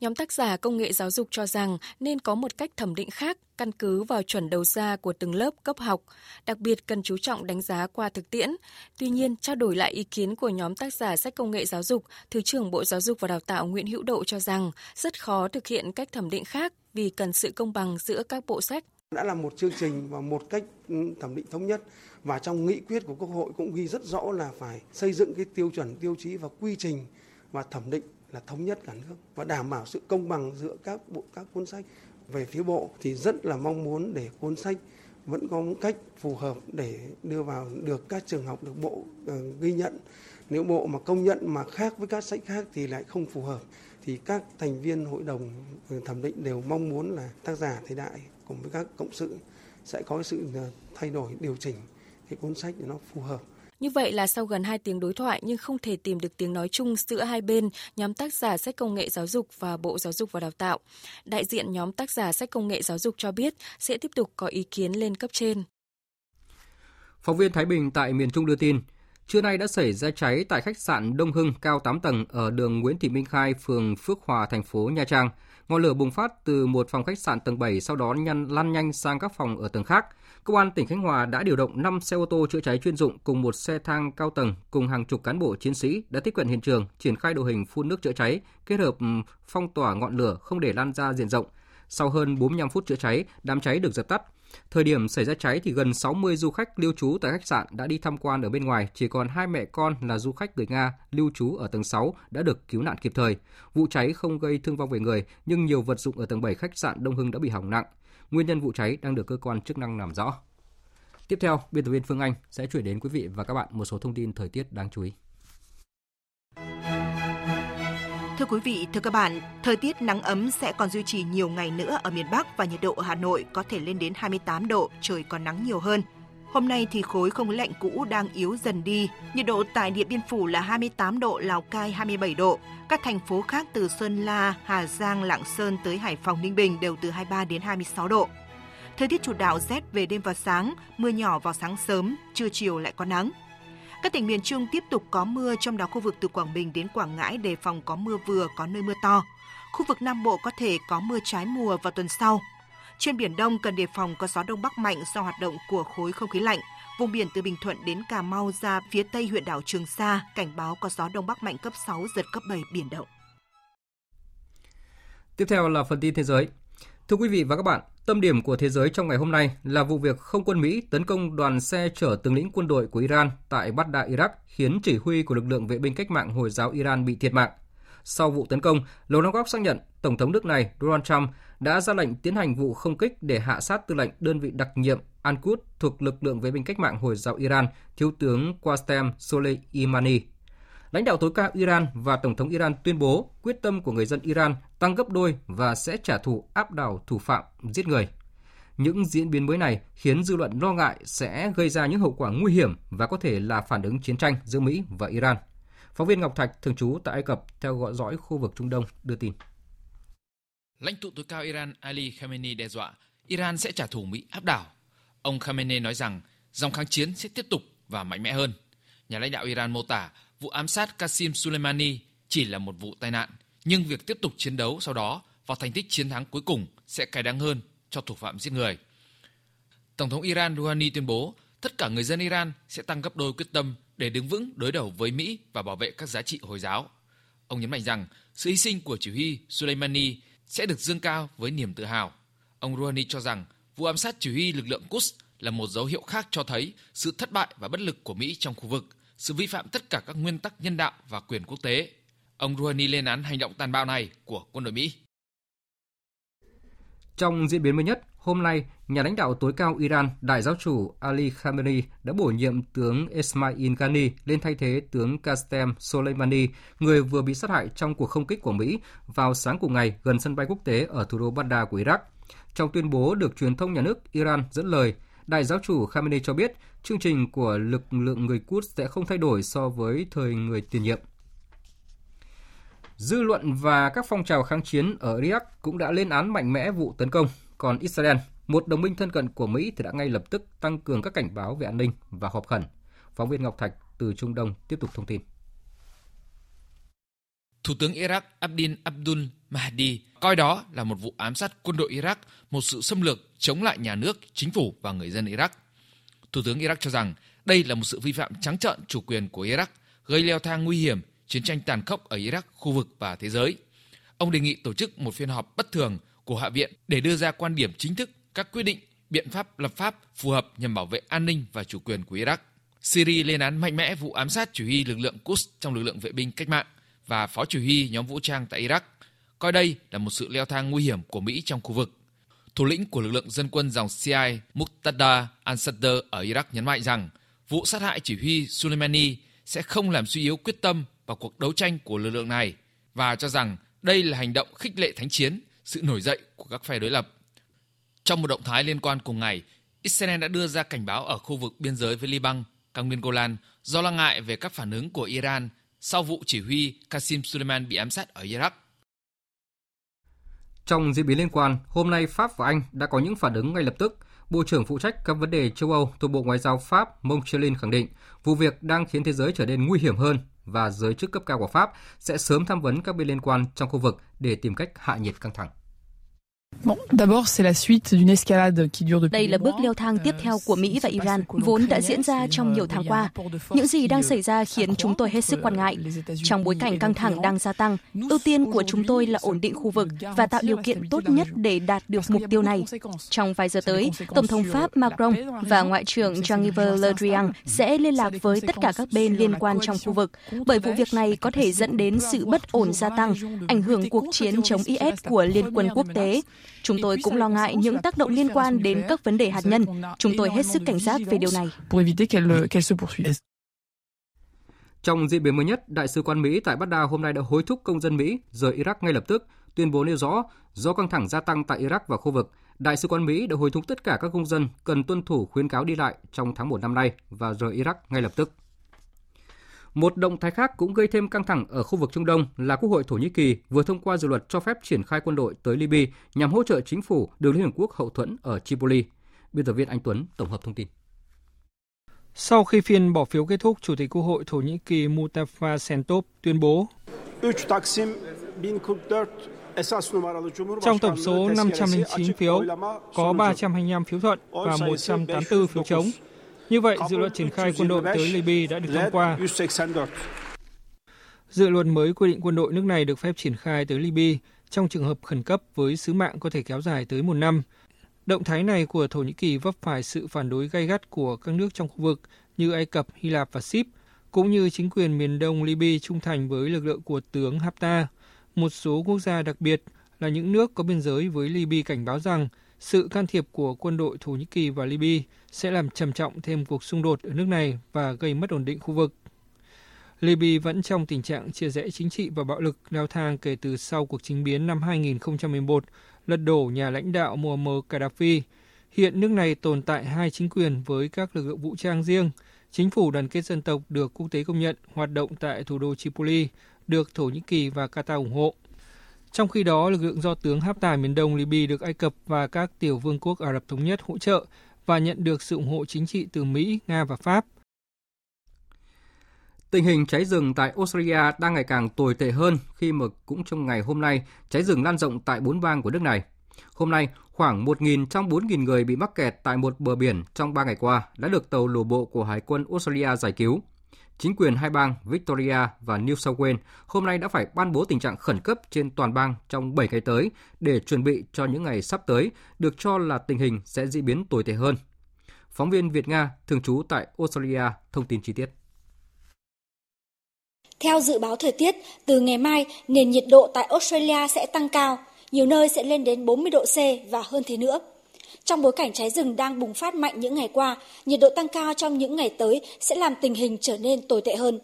Nhóm tác giả công nghệ giáo dục cho rằng nên có một cách thẩm định khác căn cứ vào chuẩn đầu ra của từng lớp cấp học, đặc biệt cần chú trọng đánh giá qua thực tiễn. Tuy nhiên, trao đổi lại ý kiến của nhóm tác giả sách công nghệ giáo dục, Thứ trưởng Bộ Giáo dục và Đào tạo Nguyễn Hữu Độ cho rằng rất khó thực hiện cách thẩm định khác vì cần sự công bằng giữa các bộ sách. Đã là một chương trình và một cách thẩm định thống nhất, và trong nghị quyết của Quốc hội cũng ghi rất rõ là phải xây dựng cái tiêu chuẩn, tiêu chí và quy trình và thẩm định là thống nhất cả nước và đảm bảo sự công bằng giữa các bộ các cuốn sách. Về phía bộ thì rất là mong muốn để cuốn sách vẫn có một cách phù hợp để đưa vào được các trường học, được bộ uh, ghi nhận. Nếu bộ mà công nhận mà khác với các sách khác thì lại không phù hợp, thì các thành viên hội đồng thẩm định đều mong muốn là tác giả thời đại cùng với các cộng sự sẽ có sự thay đổi, điều chỉnh cái cuốn sách để nó phù hợp. Như vậy là sau gần hai tiếng đối thoại nhưng không thể tìm được tiếng nói chung giữa hai bên, nhóm tác giả sách công nghệ giáo dục và Bộ Giáo dục và Đào tạo. Đại diện nhóm tác giả sách công nghệ giáo dục cho biết sẽ tiếp tục có ý kiến lên cấp trên. Phóng viên Thái Bình tại miền Trung đưa tin, Trưa nay đã xảy ra cháy tại khách sạn Đông Hưng cao tám tầng ở đường Nguyễn Thị Minh Khai, phường Phước Hòa, thành phố Nha Trang. Ngọn lửa bùng phát từ một phòng khách sạn tầng bảy, sau đó lan nhanh sang các phòng ở tầng khác. Công an tỉnh Khánh Hòa đã điều động năm xe ô tô chữa cháy chuyên dụng cùng một xe thang cao tầng cùng hàng chục cán bộ chiến sĩ đã tiếp cận hiện trường, triển khai đội hình phun nước chữa cháy, kết hợp phong tỏa ngọn lửa không để lan ra diện rộng. Sau hơn bốn mươi lăm phút chữa cháy, đám cháy được dập tắt. Thời điểm xảy ra cháy thì gần sáu mươi du khách lưu trú tại khách sạn đã đi tham quan ở bên ngoài, chỉ còn hai mẹ con là du khách người Nga lưu trú ở tầng sáu đã được cứu nạn kịp thời. Vụ cháy không gây thương vong về người, nhưng nhiều vật dụng ở tầng bảy khách sạn Đông Hưng đã bị hỏng nặng. Nguyên nhân vụ cháy đang được cơ quan chức năng làm rõ. Tiếp theo, biên tập viên Phương Anh sẽ chuyển đến quý vị và các bạn một số thông tin thời tiết đáng chú ý. Thưa quý vị, thưa các bạn, thời tiết nắng ấm sẽ còn duy trì nhiều ngày nữa ở miền Bắc và nhiệt độ ở Hà Nội có thể lên đến hai mươi tám độ, trời còn nắng nhiều hơn. Hôm nay thì khối không khí lạnh cũ đang yếu dần đi, nhiệt độ tại Điện Biên Phủ là hai mươi tám độ, Lào Cai hai mươi bảy độ. Các thành phố khác từ Sơn La, Hà Giang, Lạng Sơn tới Hải Phòng, Ninh Bình đều từ hai mươi ba đến hai mươi sáu độ. Thời tiết chủ đạo rét về đêm và sáng, mưa nhỏ vào sáng sớm, trưa chiều lại có nắng. Các tỉnh miền Trung tiếp tục có mưa, trong đó khu vực từ Quảng Bình đến Quảng Ngãi đề phòng có mưa vừa, có nơi mưa to. Khu vực Nam Bộ có thể có mưa trái mùa vào tuần sau. Trên Biển Đông cần đề phòng có gió Đông Bắc mạnh do hoạt động của khối không khí lạnh. Vùng biển từ Bình Thuận đến Cà Mau ra phía tây huyện đảo Trường Sa, cảnh báo có gió Đông Bắc mạnh cấp sáu, giật cấp bảy, biển động. Tiếp theo là phần tin thế giới. Thưa quý vị và các bạn, tâm điểm của thế giới trong ngày hôm nay là vụ việc không quân Mỹ tấn công đoàn xe chở tướng lĩnh quân đội của Iran tại Baghdad, Iraq, khiến chỉ huy của lực lượng vệ binh cách mạng Hồi giáo Iran bị thiệt mạng. Sau vụ tấn công, Lầu Năm Góc xác nhận Tổng thống nước này Donald Trump đã ra lệnh tiến hành vụ không kích để hạ sát tư lệnh đơn vị đặc nhiệm Al-Quds thuộc lực lượng vệ binh cách mạng Hồi giáo Iran, Thiếu tướng Qasem Soleimani. Lãnh đạo tối cao Iran và Tổng thống Iran tuyên bố quyết tâm của người dân Iran tăng gấp đôi và sẽ trả thù áp đảo thủ phạm giết người. Những diễn biến mới này khiến dư luận lo ngại sẽ gây ra những hậu quả nguy hiểm và có thể là phản ứng chiến tranh giữa Mỹ và Iran. Phóng viên Ngọc Thạch, thường trú tại Ai Cập, theo dõi dõi khu vực Trung Đông, đưa tin. Lãnh tụ tối cao Iran Ali Khamenei đe dọa Iran sẽ trả thù Mỹ áp đảo. Ông Khamenei nói rằng dòng kháng chiến sẽ tiếp tục và mạnh mẽ hơn. Nhà lãnh đạo Iran mô tả vụ ám sát Qasem Soleimani chỉ là một vụ tai nạn, nhưng việc tiếp tục chiến đấu sau đó và thành tích chiến thắng cuối cùng sẽ cay đắng hơn cho thủ phạm giết người. Tổng thống Iran Rouhani tuyên bố tất cả người dân Iran sẽ tăng gấp đôi quyết tâm để đứng vững đối đầu với Mỹ và bảo vệ các giá trị Hồi giáo. Ông nhấn mạnh rằng sự hy sinh của chỉ huy Soleimani sẽ được dương cao với niềm tự hào. Ông Rouhani cho rằng vụ ám sát chỉ huy lực lượng Quds là một dấu hiệu khác cho thấy sự thất bại và bất lực của Mỹ trong khu vực, sự vi phạm tất cả các nguyên tắc nhân đạo và quyền quốc tế. Ông Rouhani lên án hành động tàn bạo này của quân đội Mỹ. Trong diễn biến mới nhất, hôm nay, nhà lãnh đạo tối cao Iran, Đại giáo chủ Ali Khamenei đã bổ nhiệm tướng Esmail Ghani lên thay thế tướng Qasem Soleimani, người vừa bị sát hại trong cuộc không kích của Mỹ vào sáng cùng ngày gần sân bay quốc tế ở thủ đô Baghdad của Iraq. Trong tuyên bố được truyền thông nhà nước Iran dẫn lời, Đại giáo chủ Khamenei cho biết chương trình của lực lượng người Quds sẽ không thay đổi so với thời người tiền nhiệm. Dư luận và các phong trào kháng chiến ở Iraq cũng đã lên án mạnh mẽ vụ tấn công. Còn Israel, một đồng minh thân cận của Mỹ, thì đã ngay lập tức tăng cường các cảnh báo về an ninh và họp khẩn. Phóng viên Ngọc Thạch từ Trung Đông tiếp tục thông tin. Thủ tướng Iraq Abdel Abdul Mahdi coi đó là một vụ ám sát quân đội Iraq, một sự xâm lược chống lại nhà nước, chính phủ và người dân Iraq. Thủ tướng Iraq cho rằng đây là một sự vi phạm trắng trợn chủ quyền của Iraq, gây leo thang nguy hiểm, chiến tranh tàn khốc ở Iraq, khu vực và thế giới. Ông đề nghị tổ chức một phiên họp bất thường của Hạ viện để đưa ra quan điểm chính thức, các quyết định, biện pháp lập pháp phù hợp nhằm bảo vệ an ninh và chủ quyền của Iraq. Syria lên án mạnh mẽ vụ ám sát chỉ huy lực lượng Quds trong lực lượng vệ binh cách mạng và phó chỉ huy nhóm vũ trang tại Iraq, coi đây là một sự leo thang nguy hiểm của Mỹ trong khu vực. Thủ lĩnh của lực lượng dân quân dòng Shia Muqtada al-Sadr ở Iraq nhấn mạnh rằng vụ sát hại chỉ huy Soleimani sẽ không làm suy yếu quyết tâm và cuộc đấu tranh của lực lượng này và cho rằng đây là hành động khích lệ thánh chiến, sự nổi dậy của các phe đối lập. Trong một động thái liên quan cùng ngày, Israel đã đưa ra cảnh báo ở khu vực biên giới với Liban, cao nguyên Golan do lo ngại về các phản ứng của Iran sau vụ chỉ huy Qasem Soleimani bị ám sát ở Iraq. Trong diễn biến liên quan, hôm nay Pháp và Anh đã có những phản ứng ngay lập tức. Bộ trưởng phụ trách các vấn đề châu Âu thuộc Bộ Ngoại giao Pháp Monchelin khẳng định vụ việc đang khiến thế giới trở nên nguy hiểm hơn và giới chức cấp cao của Pháp sẽ sớm tham vấn các bên liên quan trong khu vực để tìm cách hạ nhiệt căng thẳng. Đây là bước leo thang tiếp theo của Mỹ và Iran, vốn đã diễn ra trong nhiều tháng qua. Những gì đang xảy ra khiến chúng tôi hết sức quan ngại. Trong bối cảnh căng thẳng đang gia tăng, ưu tiên của chúng tôi là ổn định khu vực và tạo điều kiện tốt nhất để đạt được mục tiêu này. Trong vài giờ tới, Tổng thống Pháp Macron và Ngoại trưởng Jean-Yves Le Drian sẽ liên lạc với tất cả các bên liên quan trong khu vực, bởi vụ việc này có thể dẫn đến sự bất ổn gia tăng, ảnh hưởng cuộc chiến chống I S của Liên quân quốc tế. Chúng tôi cũng lo ngại những tác động liên quan đến các vấn đề hạt nhân. Chúng tôi hết sức cảnh giác về điều này. Trong diễn biến mới nhất, Đại sứ quán Mỹ tại Baghdad hôm nay đã hối thúc công dân Mỹ rời Iraq ngay lập tức, tuyên bố nêu rõ do căng thẳng gia tăng tại Iraq và khu vực, Đại sứ quán Mỹ đã hối thúc tất cả các công dân cần tuân thủ khuyến cáo đi lại trong tháng một năm nay và rời Iraq ngay lập tức. Một động thái khác cũng gây thêm căng thẳng ở khu vực Trung Đông là Quốc hội Thổ Nhĩ Kỳ vừa thông qua dự luật cho phép triển khai quân đội tới Libya nhằm hỗ trợ chính phủ được Liên Hợp Quốc hậu thuẫn ở Tripoli. Biên tập viên Anh Tuấn tổng hợp thông tin. Sau khi phiên bỏ phiếu kết thúc, Chủ tịch Quốc hội Thổ Nhĩ Kỳ Mustafa Şentop tuyên bố trong tổng số năm trăm lẻ chín phiếu có ba trăm hai mươi lăm phiếu thuận và một trăm tám mươi tư phiếu chống. Như vậy, dự luật triển khai quân đội tới Libya đã được thông qua. Dự luật mới quy định quân đội nước này được phép triển khai tới Libya trong trường hợp khẩn cấp với sứ mạng có thể kéo dài tới một năm. Động thái này của Thổ Nhĩ Kỳ vấp phải sự phản đối gay gắt của các nước trong khu vực như Ai Cập, Hy Lạp và Síp, cũng như chính quyền miền đông Libya trung thành với lực lượng của tướng Haftar. Một số quốc gia đặc biệt là những nước có biên giới với Libya cảnh báo rằng sự can thiệp của quân đội Thổ Nhĩ Kỳ và Libya sẽ làm trầm trọng thêm cuộc xung đột ở nước này và gây mất ổn định khu vực. Libya vẫn trong tình trạng chia rẽ chính trị và bạo lực leo thang kể từ sau cuộc chính biến năm hai không một một lật đổ nhà lãnh đạo Muammar Gaddafi. Hiện nước này tồn tại hai chính quyền với các lực lượng vũ trang riêng, chính phủ đoàn kết dân tộc được quốc tế công nhận hoạt động tại thủ đô Tripoli, được Thổ Nhĩ Kỳ và Qatar ủng hộ. Trong khi đó, lực lượng do tướng Haftar miền đông Libya được Ai Cập và các tiểu vương quốc Ả Rập Thống Nhất hỗ trợ và nhận được sự ủng hộ chính trị từ Mỹ, Nga và Pháp. Tình hình cháy rừng tại Australia đang ngày càng tồi tệ hơn khi mà cũng trong ngày hôm nay, cháy rừng lan rộng tại bốn bang của nước này. Hôm nay, khoảng một nghìn trong bốn nghìn người bị mắc kẹt tại một bờ biển trong ba ngày qua đã được tàu đổ bộ của Hải quân Australia giải cứu. Chính quyền hai bang Victoria và New South Wales hôm nay đã phải ban bố tình trạng khẩn cấp trên toàn bang trong bảy ngày tới để chuẩn bị cho những ngày sắp tới, được cho là tình hình sẽ diễn biến tồi tệ hơn. Phóng viên Việt-Nga thường trú tại Australia thông tin chi tiết. Theo dự báo thời tiết, từ ngày mai, nền nhiệt độ tại Australia sẽ tăng cao, nhiều nơi sẽ lên đến bốn mươi độ C và hơn thế nữa. Trong bối cảnh cháy rừng đang bùng phát mạnh những ngày qua, nhiệt độ tăng cao trong những ngày tới sẽ làm tình hình trở nên tồi tệ hơn.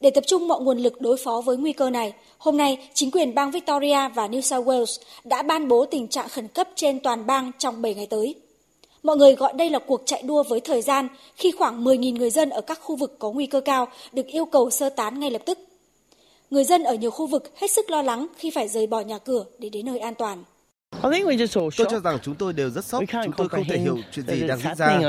Để tập trung mọi nguồn lực đối phó với nguy cơ này, hôm nay, chính quyền bang Victoria và New South Wales đã ban bố tình trạng khẩn cấp trên toàn bang trong bảy ngày tới. Mọi người gọi đây là cuộc chạy đua với thời gian khi khoảng mười nghìn người dân ở các khu vực có nguy cơ cao được yêu cầu sơ tán ngay lập tức. Người dân ở nhiều khu vực hết sức lo lắng khi phải rời bỏ nhà cửa để đến nơi an toàn. Tôi cho rằng chúng tôi đều rất sốc, chúng tôi không thể hiểu chuyện gì đang diễn ra.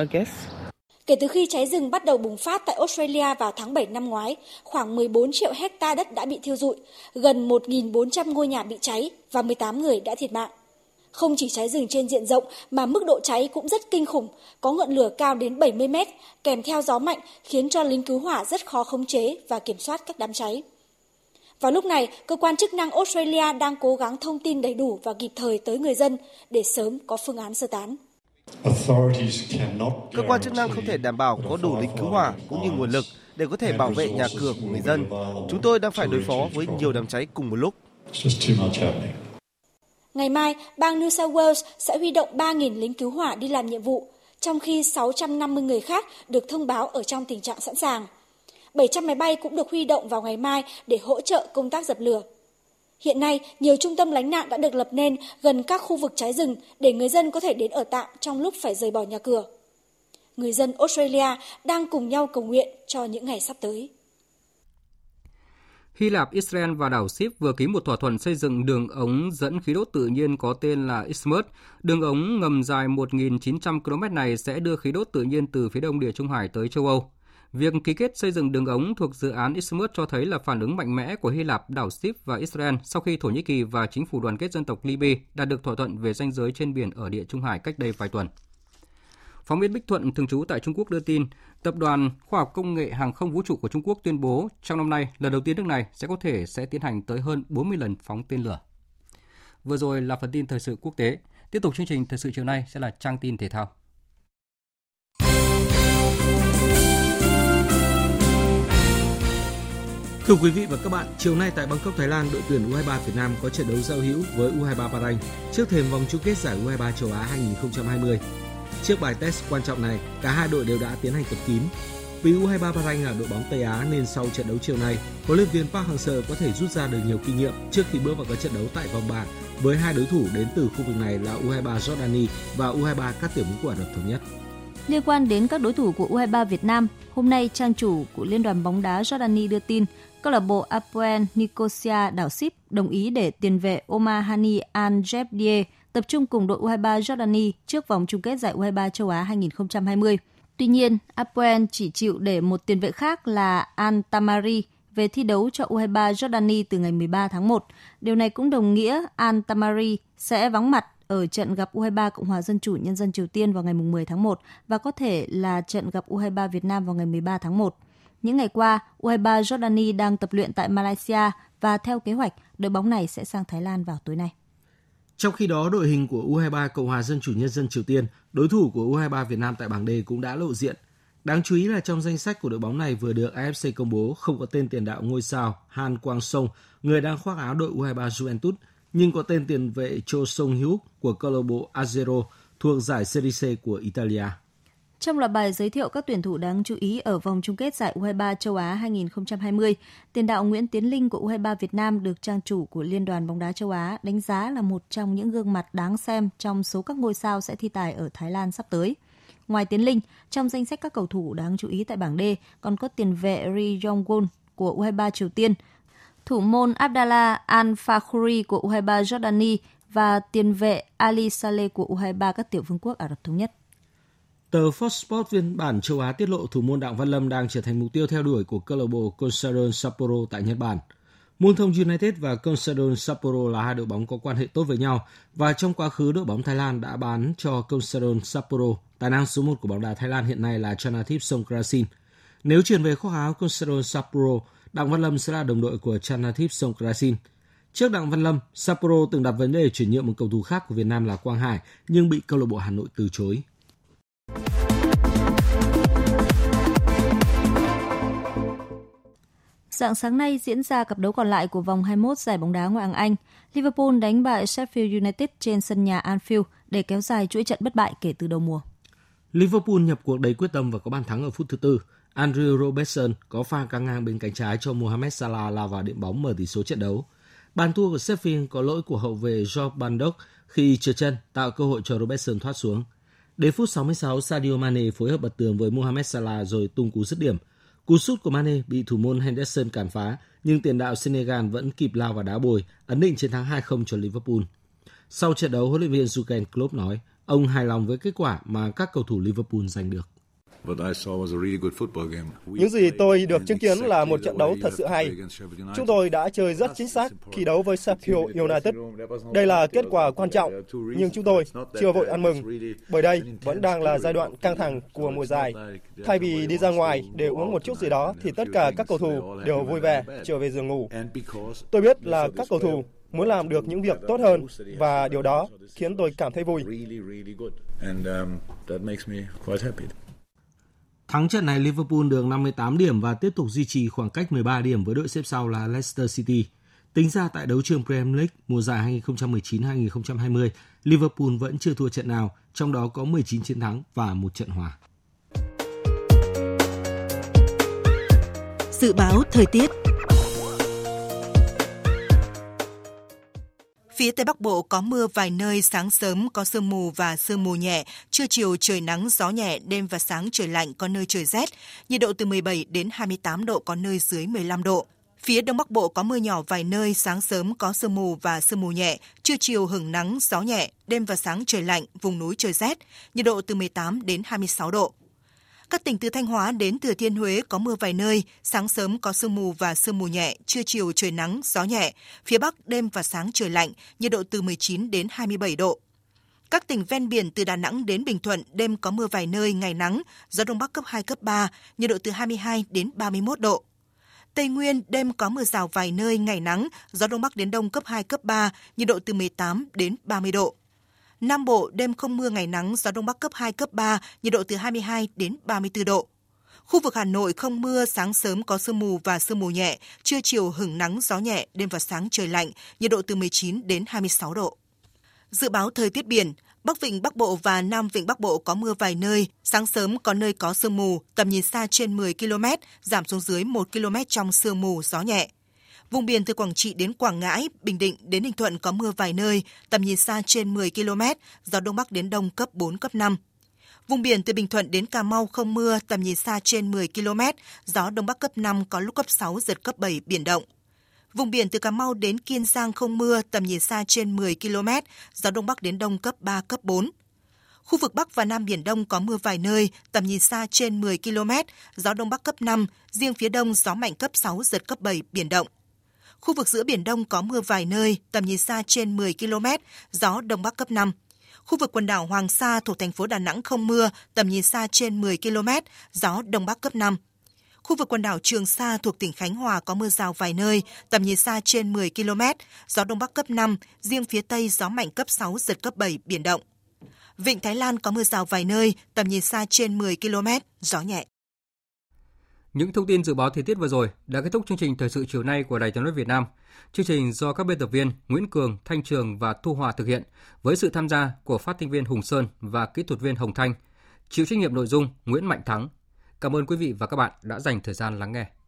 Kể từ khi cháy rừng bắt đầu bùng phát tại Australia vào tháng bảy năm ngoái, khoảng mười bốn triệu hectare đất đã bị thiêu rụi, gần một nghìn bốn trăm ngôi nhà bị cháy và mười tám người đã thiệt mạng. Không chỉ cháy rừng trên diện rộng mà mức độ cháy cũng rất kinh khủng, có ngọn lửa cao đến bảy mươi mét, kèm theo gió mạnh khiến cho lính cứu hỏa rất khó khống chế và kiểm soát các đám cháy. Vào lúc này, cơ quan chức năng Australia đang cố gắng thông tin đầy đủ và kịp thời tới người dân để sớm có phương án sơ tán. Cơ quan chức năng không thể đảm bảo có đủ lính cứu hỏa cũng như nguồn lực để có thể bảo vệ nhà cửa của người dân. Chúng tôi đang phải đối phó với nhiều đám cháy cùng một lúc. Ngày mai, bang New South Wales sẽ huy động ba nghìn lính cứu hỏa đi làm nhiệm vụ, trong khi sáu trăm năm mươi người khác được thông báo ở trong tình trạng sẵn sàng. bảy trăm máy bay cũng được huy động vào ngày mai để hỗ trợ công tác dập lửa. Hiện nay, nhiều trung tâm lánh nạn đã được lập nên gần các khu vực cháy rừng để người dân có thể đến ở tạm trong lúc phải rời bỏ nhà cửa. Người dân Australia đang cùng nhau cầu nguyện cho những ngày sắp tới. Hy Lạp, Israel và đảo Síp vừa ký một thỏa thuận xây dựng đường ống dẫn khí đốt tự nhiên có tên là Isthmus. Đường ống ngầm dài một nghìn chín trăm ki lô mét này sẽ đưa khí đốt tự nhiên từ phía đông Địa Trung Hải tới châu Âu. Việc ký kết xây dựng đường ống thuộc dự án Isthmus cho thấy là phản ứng mạnh mẽ của Hy Lạp, đảo Síp và Israel sau khi Thổ Nhĩ Kỳ và chính phủ đoàn kết dân tộc Libya đạt được thỏa thuận về ranh giới trên biển ở Địa Trung Hải cách đây vài tuần. Phóng viên Bích Thuận thường trú tại Trung Quốc đưa tin, Tập đoàn Khoa học Công nghệ Hàng không Vũ trụ của Trung Quốc tuyên bố trong năm nay, lần đầu tiên nước này sẽ có thể sẽ tiến hành tới hơn bốn mươi lần phóng tên lửa. Vừa rồi là phần tin thời sự quốc tế. Tiếp tục chương trình thời sự chiều nay sẽ là trang tin thể thao. Thưa quý vị và các bạn, chiều nay tại Bangkok, Thái Lan, đội tuyển u hai ba Việt Nam có trận đấu giao hữu với u hai ba Bahrain trước thềm vòng chung kết giải u hai ba châu Á hai không hai không. Trước bài test quan trọng này, cả hai đội đều đã tiến hành tập kín. Vì u hai ba Bahrain là đội bóng Tây Á nên sau trận đấu chiều nay, huấn luyện viên Park Hang-seo có thể rút ra được nhiều kinh nghiệm trước khi bước vào các trận đấu tại vòng bảng với hai đối thủ đến từ khu vực này là u hai ba Jordani và u hai ba các tiểu vương quốc Ả Rập Thống Nhất. Liên quan đến các đối thủ của u hai ba Việt Nam, hôm nay trang chủ của Liên đoàn bóng đá Jordani đưa tin câu lạc bộ Apoel Nicosia đảo Síp đồng ý để tiền vệ Omar Hani Al-Jebdie tập trung cùng đội u hai ba Jordani trước vòng chung kết giải u hai ba châu Á hai không hai không. Tuy nhiên, Apoel chỉ chịu để một tiền vệ khác là Al-Tamari về thi đấu cho u hai ba Jordani từ ngày mười ba tháng một. Điều này cũng đồng nghĩa Al-Tamari sẽ vắng mặt ở trận gặp u hai ba Cộng hòa Dân chủ Nhân dân Triều Tiên vào ngày mười tháng một và có thể là trận gặp u hai ba Việt Nam vào ngày mười ba tháng một. Những ngày qua, u hai ba Jordani đang tập luyện tại Malaysia và theo kế hoạch, đội bóng này sẽ sang Thái Lan vào tối nay. Trong khi đó, đội hình của u hai ba Cộng hòa Dân chủ Nhân dân Triều Tiên, đối thủ của u hai ba Việt Nam tại bảng D cũng đã lộ diện. Đáng chú ý là trong danh sách của đội bóng này vừa được a ép xê công bố không có tên tiền đạo ngôi sao Han Quang Song, người đang khoác áo đội u hai ba Juventus, nhưng có tên tiền vệ Cho Song Hyuk của câu lạc bộ Azzero thuộc giải Serie C của Italia. Trong loạt bài giới thiệu các tuyển thủ đáng chú ý ở vòng chung kết giải u hai ba châu Á hai không hai không, tiền đạo Nguyễn Tiến Linh của u hai ba Việt Nam được trang chủ của Liên đoàn bóng đá châu Á đánh giá là một trong những gương mặt đáng xem trong số các ngôi sao sẽ thi tài ở Thái Lan sắp tới. Ngoài Tiến Linh, trong danh sách các cầu thủ đáng chú ý tại bảng D còn có tiền vệ Ri Yong-won của u hai ba Triều Tiên, thủ môn Abdallah Al-Fakhuri của u hai ba Jordani và tiền vệ Ali Saleh của u hai ba các tiểu vương quốc Ả Rập Thống Nhất. Tờ Fox Sports phiên bản châu Á tiết lộ thủ môn Đặng Văn Lâm đang trở thành mục tiêu theo đuổi của câu lạc bộ Consadole Sapporo tại Nhật Bản. Muôn Thông United và Consadole Sapporo là hai đội bóng có quan hệ tốt với nhau và trong quá khứ đội bóng Thái Lan đã bán cho Consadole Sapporo tài năng số một của bóng đá Thái Lan hiện nay là Chanathip Songkrasin. Nếu chuyển về khoác áo Consadole Sapporo, Đặng Văn Lâm sẽ là đồng đội của Chanathip Songkrasin. Trước Đặng Văn Lâm, Sapporo từng đặt vấn đề chuyển nhượng một cầu thủ khác của Việt Nam là Quang Hải nhưng bị câu lạc bộ Hà Nội từ chối. Dạng sáng nay diễn ra cặp đấu còn lại của vòng hai mươi mốt giải bóng đá Ngoại hạng Anh. Liverpool đánh bại Sheffield United trên sân nhà Anfield để kéo dài chuỗi trận bất bại kể từ đầu mùa. Liverpool nhập cuộc đầy quyết tâm và có bàn thắng ở phút thứ tư. Andrew Robertson có pha căng ngang bên cánh trái cho Mohamed Salah lao vào điểm bóng mở tỷ số trận đấu. Bàn thua của Sheffield có lỗi của hậu vệ George Bandock khi trượt chân tạo cơ hội cho Robertson thoát xuống. Đến phút sáu mươi sáu, Sadio Mane phối hợp bật tường với Mohamed Salah rồi tung cú dứt điểm. Cú sút của Mane bị thủ môn Henderson cản phá, nhưng tiền đạo Senegal vẫn kịp lao vào đá bồi, ấn định chiến thắng hai không cho Liverpool. Sau trận đấu, huấn luyện viên Jurgen Klopp nói, ông hài lòng với kết quả mà các cầu thủ Liverpool giành được. Những gì tôi được chứng kiến là một trận đấu thật sự hay. Chúng tôi đã chơi rất chính xác khi đấu với Sheffield United. Đây là kết quả quan trọng, nhưng chúng tôi chưa vội ăn mừng, bởi đây vẫn đang là giai đoạn căng thẳng của mùa giải. Thay vì đi ra ngoài để uống một chút gì đó thì tất cả các cầu thủ đều vui vẻ trở về giường ngủ. Tôi biết là các cầu thủ muốn làm được những việc tốt hơn và điều đó khiến tôi cảm thấy vui. Thắng trận này, Liverpool được năm mươi tám điểm và tiếp tục duy trì khoảng cách mười ba điểm với đội xếp sau là Leicester City. Tính ra tại đấu trường Premier League mùa giải hai không một chín hai không hai không, Liverpool vẫn chưa thua trận nào, trong đó có mười chín chiến thắng và một trận hòa. Dự báo thời tiết. Phía Tây Bắc Bộ có mưa vài nơi, sáng sớm có sương mù và sương mù nhẹ, trưa chiều trời nắng, gió nhẹ, đêm và sáng trời lạnh, có nơi trời rét, nhiệt độ từ mười bảy đến hai mươi tám độ, có nơi dưới mười lăm độ. Phía Đông Bắc Bộ có mưa nhỏ vài nơi, sáng sớm có sương mù và sương mù nhẹ, trưa chiều hửng nắng, gió nhẹ, đêm và sáng trời lạnh, vùng núi trời rét, nhiệt độ từ mười tám đến hai mươi sáu độ. Các tỉnh từ Thanh Hóa đến Thừa Thiên Huế có mưa vài nơi, sáng sớm có sương mù và sương mù nhẹ, trưa chiều trời nắng, gió nhẹ, phía Bắc đêm và sáng trời lạnh, nhiệt độ từ mười chín đến hai mươi bảy độ. Các tỉnh ven biển từ Đà Nẵng đến Bình Thuận đêm có mưa vài nơi, ngày nắng, gió Đông Bắc cấp hai, cấp ba, nhiệt độ từ hai mươi hai đến ba mươi mốt độ. Tây Nguyên đêm có mưa rào vài nơi, ngày nắng, gió Đông Bắc đến Đông cấp hai, cấp ba, nhiệt độ từ mười tám đến ba mươi độ. Nam Bộ đêm không mưa, ngày nắng, gió Đông Bắc cấp hai, cấp ba, nhiệt độ từ hai mươi hai đến ba mươi tư độ. Khu vực Hà Nội không mưa, sáng sớm có sương mù và sương mù nhẹ, trưa chiều hửng nắng, gió nhẹ, đêm và sáng trời lạnh, nhiệt độ từ mười chín đến hai mươi sáu độ. Dự báo thời tiết biển, Bắc Vịnh Bắc Bộ và Nam Vịnh Bắc Bộ có mưa vài nơi, sáng sớm có nơi có sương mù, tầm nhìn xa trên mười ki lô mét, giảm xuống dưới một ki lô mét trong sương mù, gió nhẹ. Vùng biển từ Quảng Trị đến Quảng Ngãi, Bình Định đến Ninh Thuận có mưa vài nơi, tầm nhìn xa trên mười ki lô mét, gió Đông Bắc đến Đông cấp bốn, cấp năm. Vùng biển từ Bình Thuận đến Cà Mau không mưa, tầm nhìn xa trên mười ki lô mét, gió Đông Bắc cấp năm, có lúc cấp sáu, giật cấp bảy, biển động. Vùng biển từ Cà Mau đến Kiên Giang không mưa, tầm nhìn xa trên mười ki lô mét, gió Đông Bắc đến Đông cấp ba, cấp bốn. Khu vực Bắc và Nam Biển Đông có mưa vài nơi, tầm nhìn xa trên mười ki lô mét, gió Đông Bắc cấp năm, riêng phía Đông gió mạnh cấp sáu, giật cấp bảy, biển động. Khu vực giữa Biển Đông có mưa vài nơi, tầm nhìn xa trên mười ki lô mét, gió Đông Bắc cấp năm. Khu vực quần đảo Hoàng Sa thuộc thành phố Đà Nẵng không mưa, tầm nhìn xa trên mười ki lô mét, gió Đông Bắc cấp năm. Khu vực quần đảo Trường Sa thuộc tỉnh Khánh Hòa có mưa rào vài nơi, tầm nhìn xa trên mười ki lô mét, gió Đông Bắc cấp năm, riêng phía Tây gió mạnh cấp sáu, giật cấp bảy, biển động. Vịnh Thái Lan có mưa rào vài nơi, tầm nhìn xa trên mười ki lô mét, gió nhẹ. Những thông tin dự báo thời tiết vừa rồi đã kết thúc chương trình Thời sự chiều nay của Đài Tiếng nói Việt Nam. Chương trình do các biên tập viên Nguyễn Cường, Thanh Trường và Thu Hòa thực hiện với sự tham gia của phát thanh viên Hùng Sơn và kỹ thuật viên Hồng Thanh. Chịu trách nhiệm nội dung Nguyễn Mạnh Thắng. Cảm ơn quý vị và các bạn đã dành thời gian lắng nghe.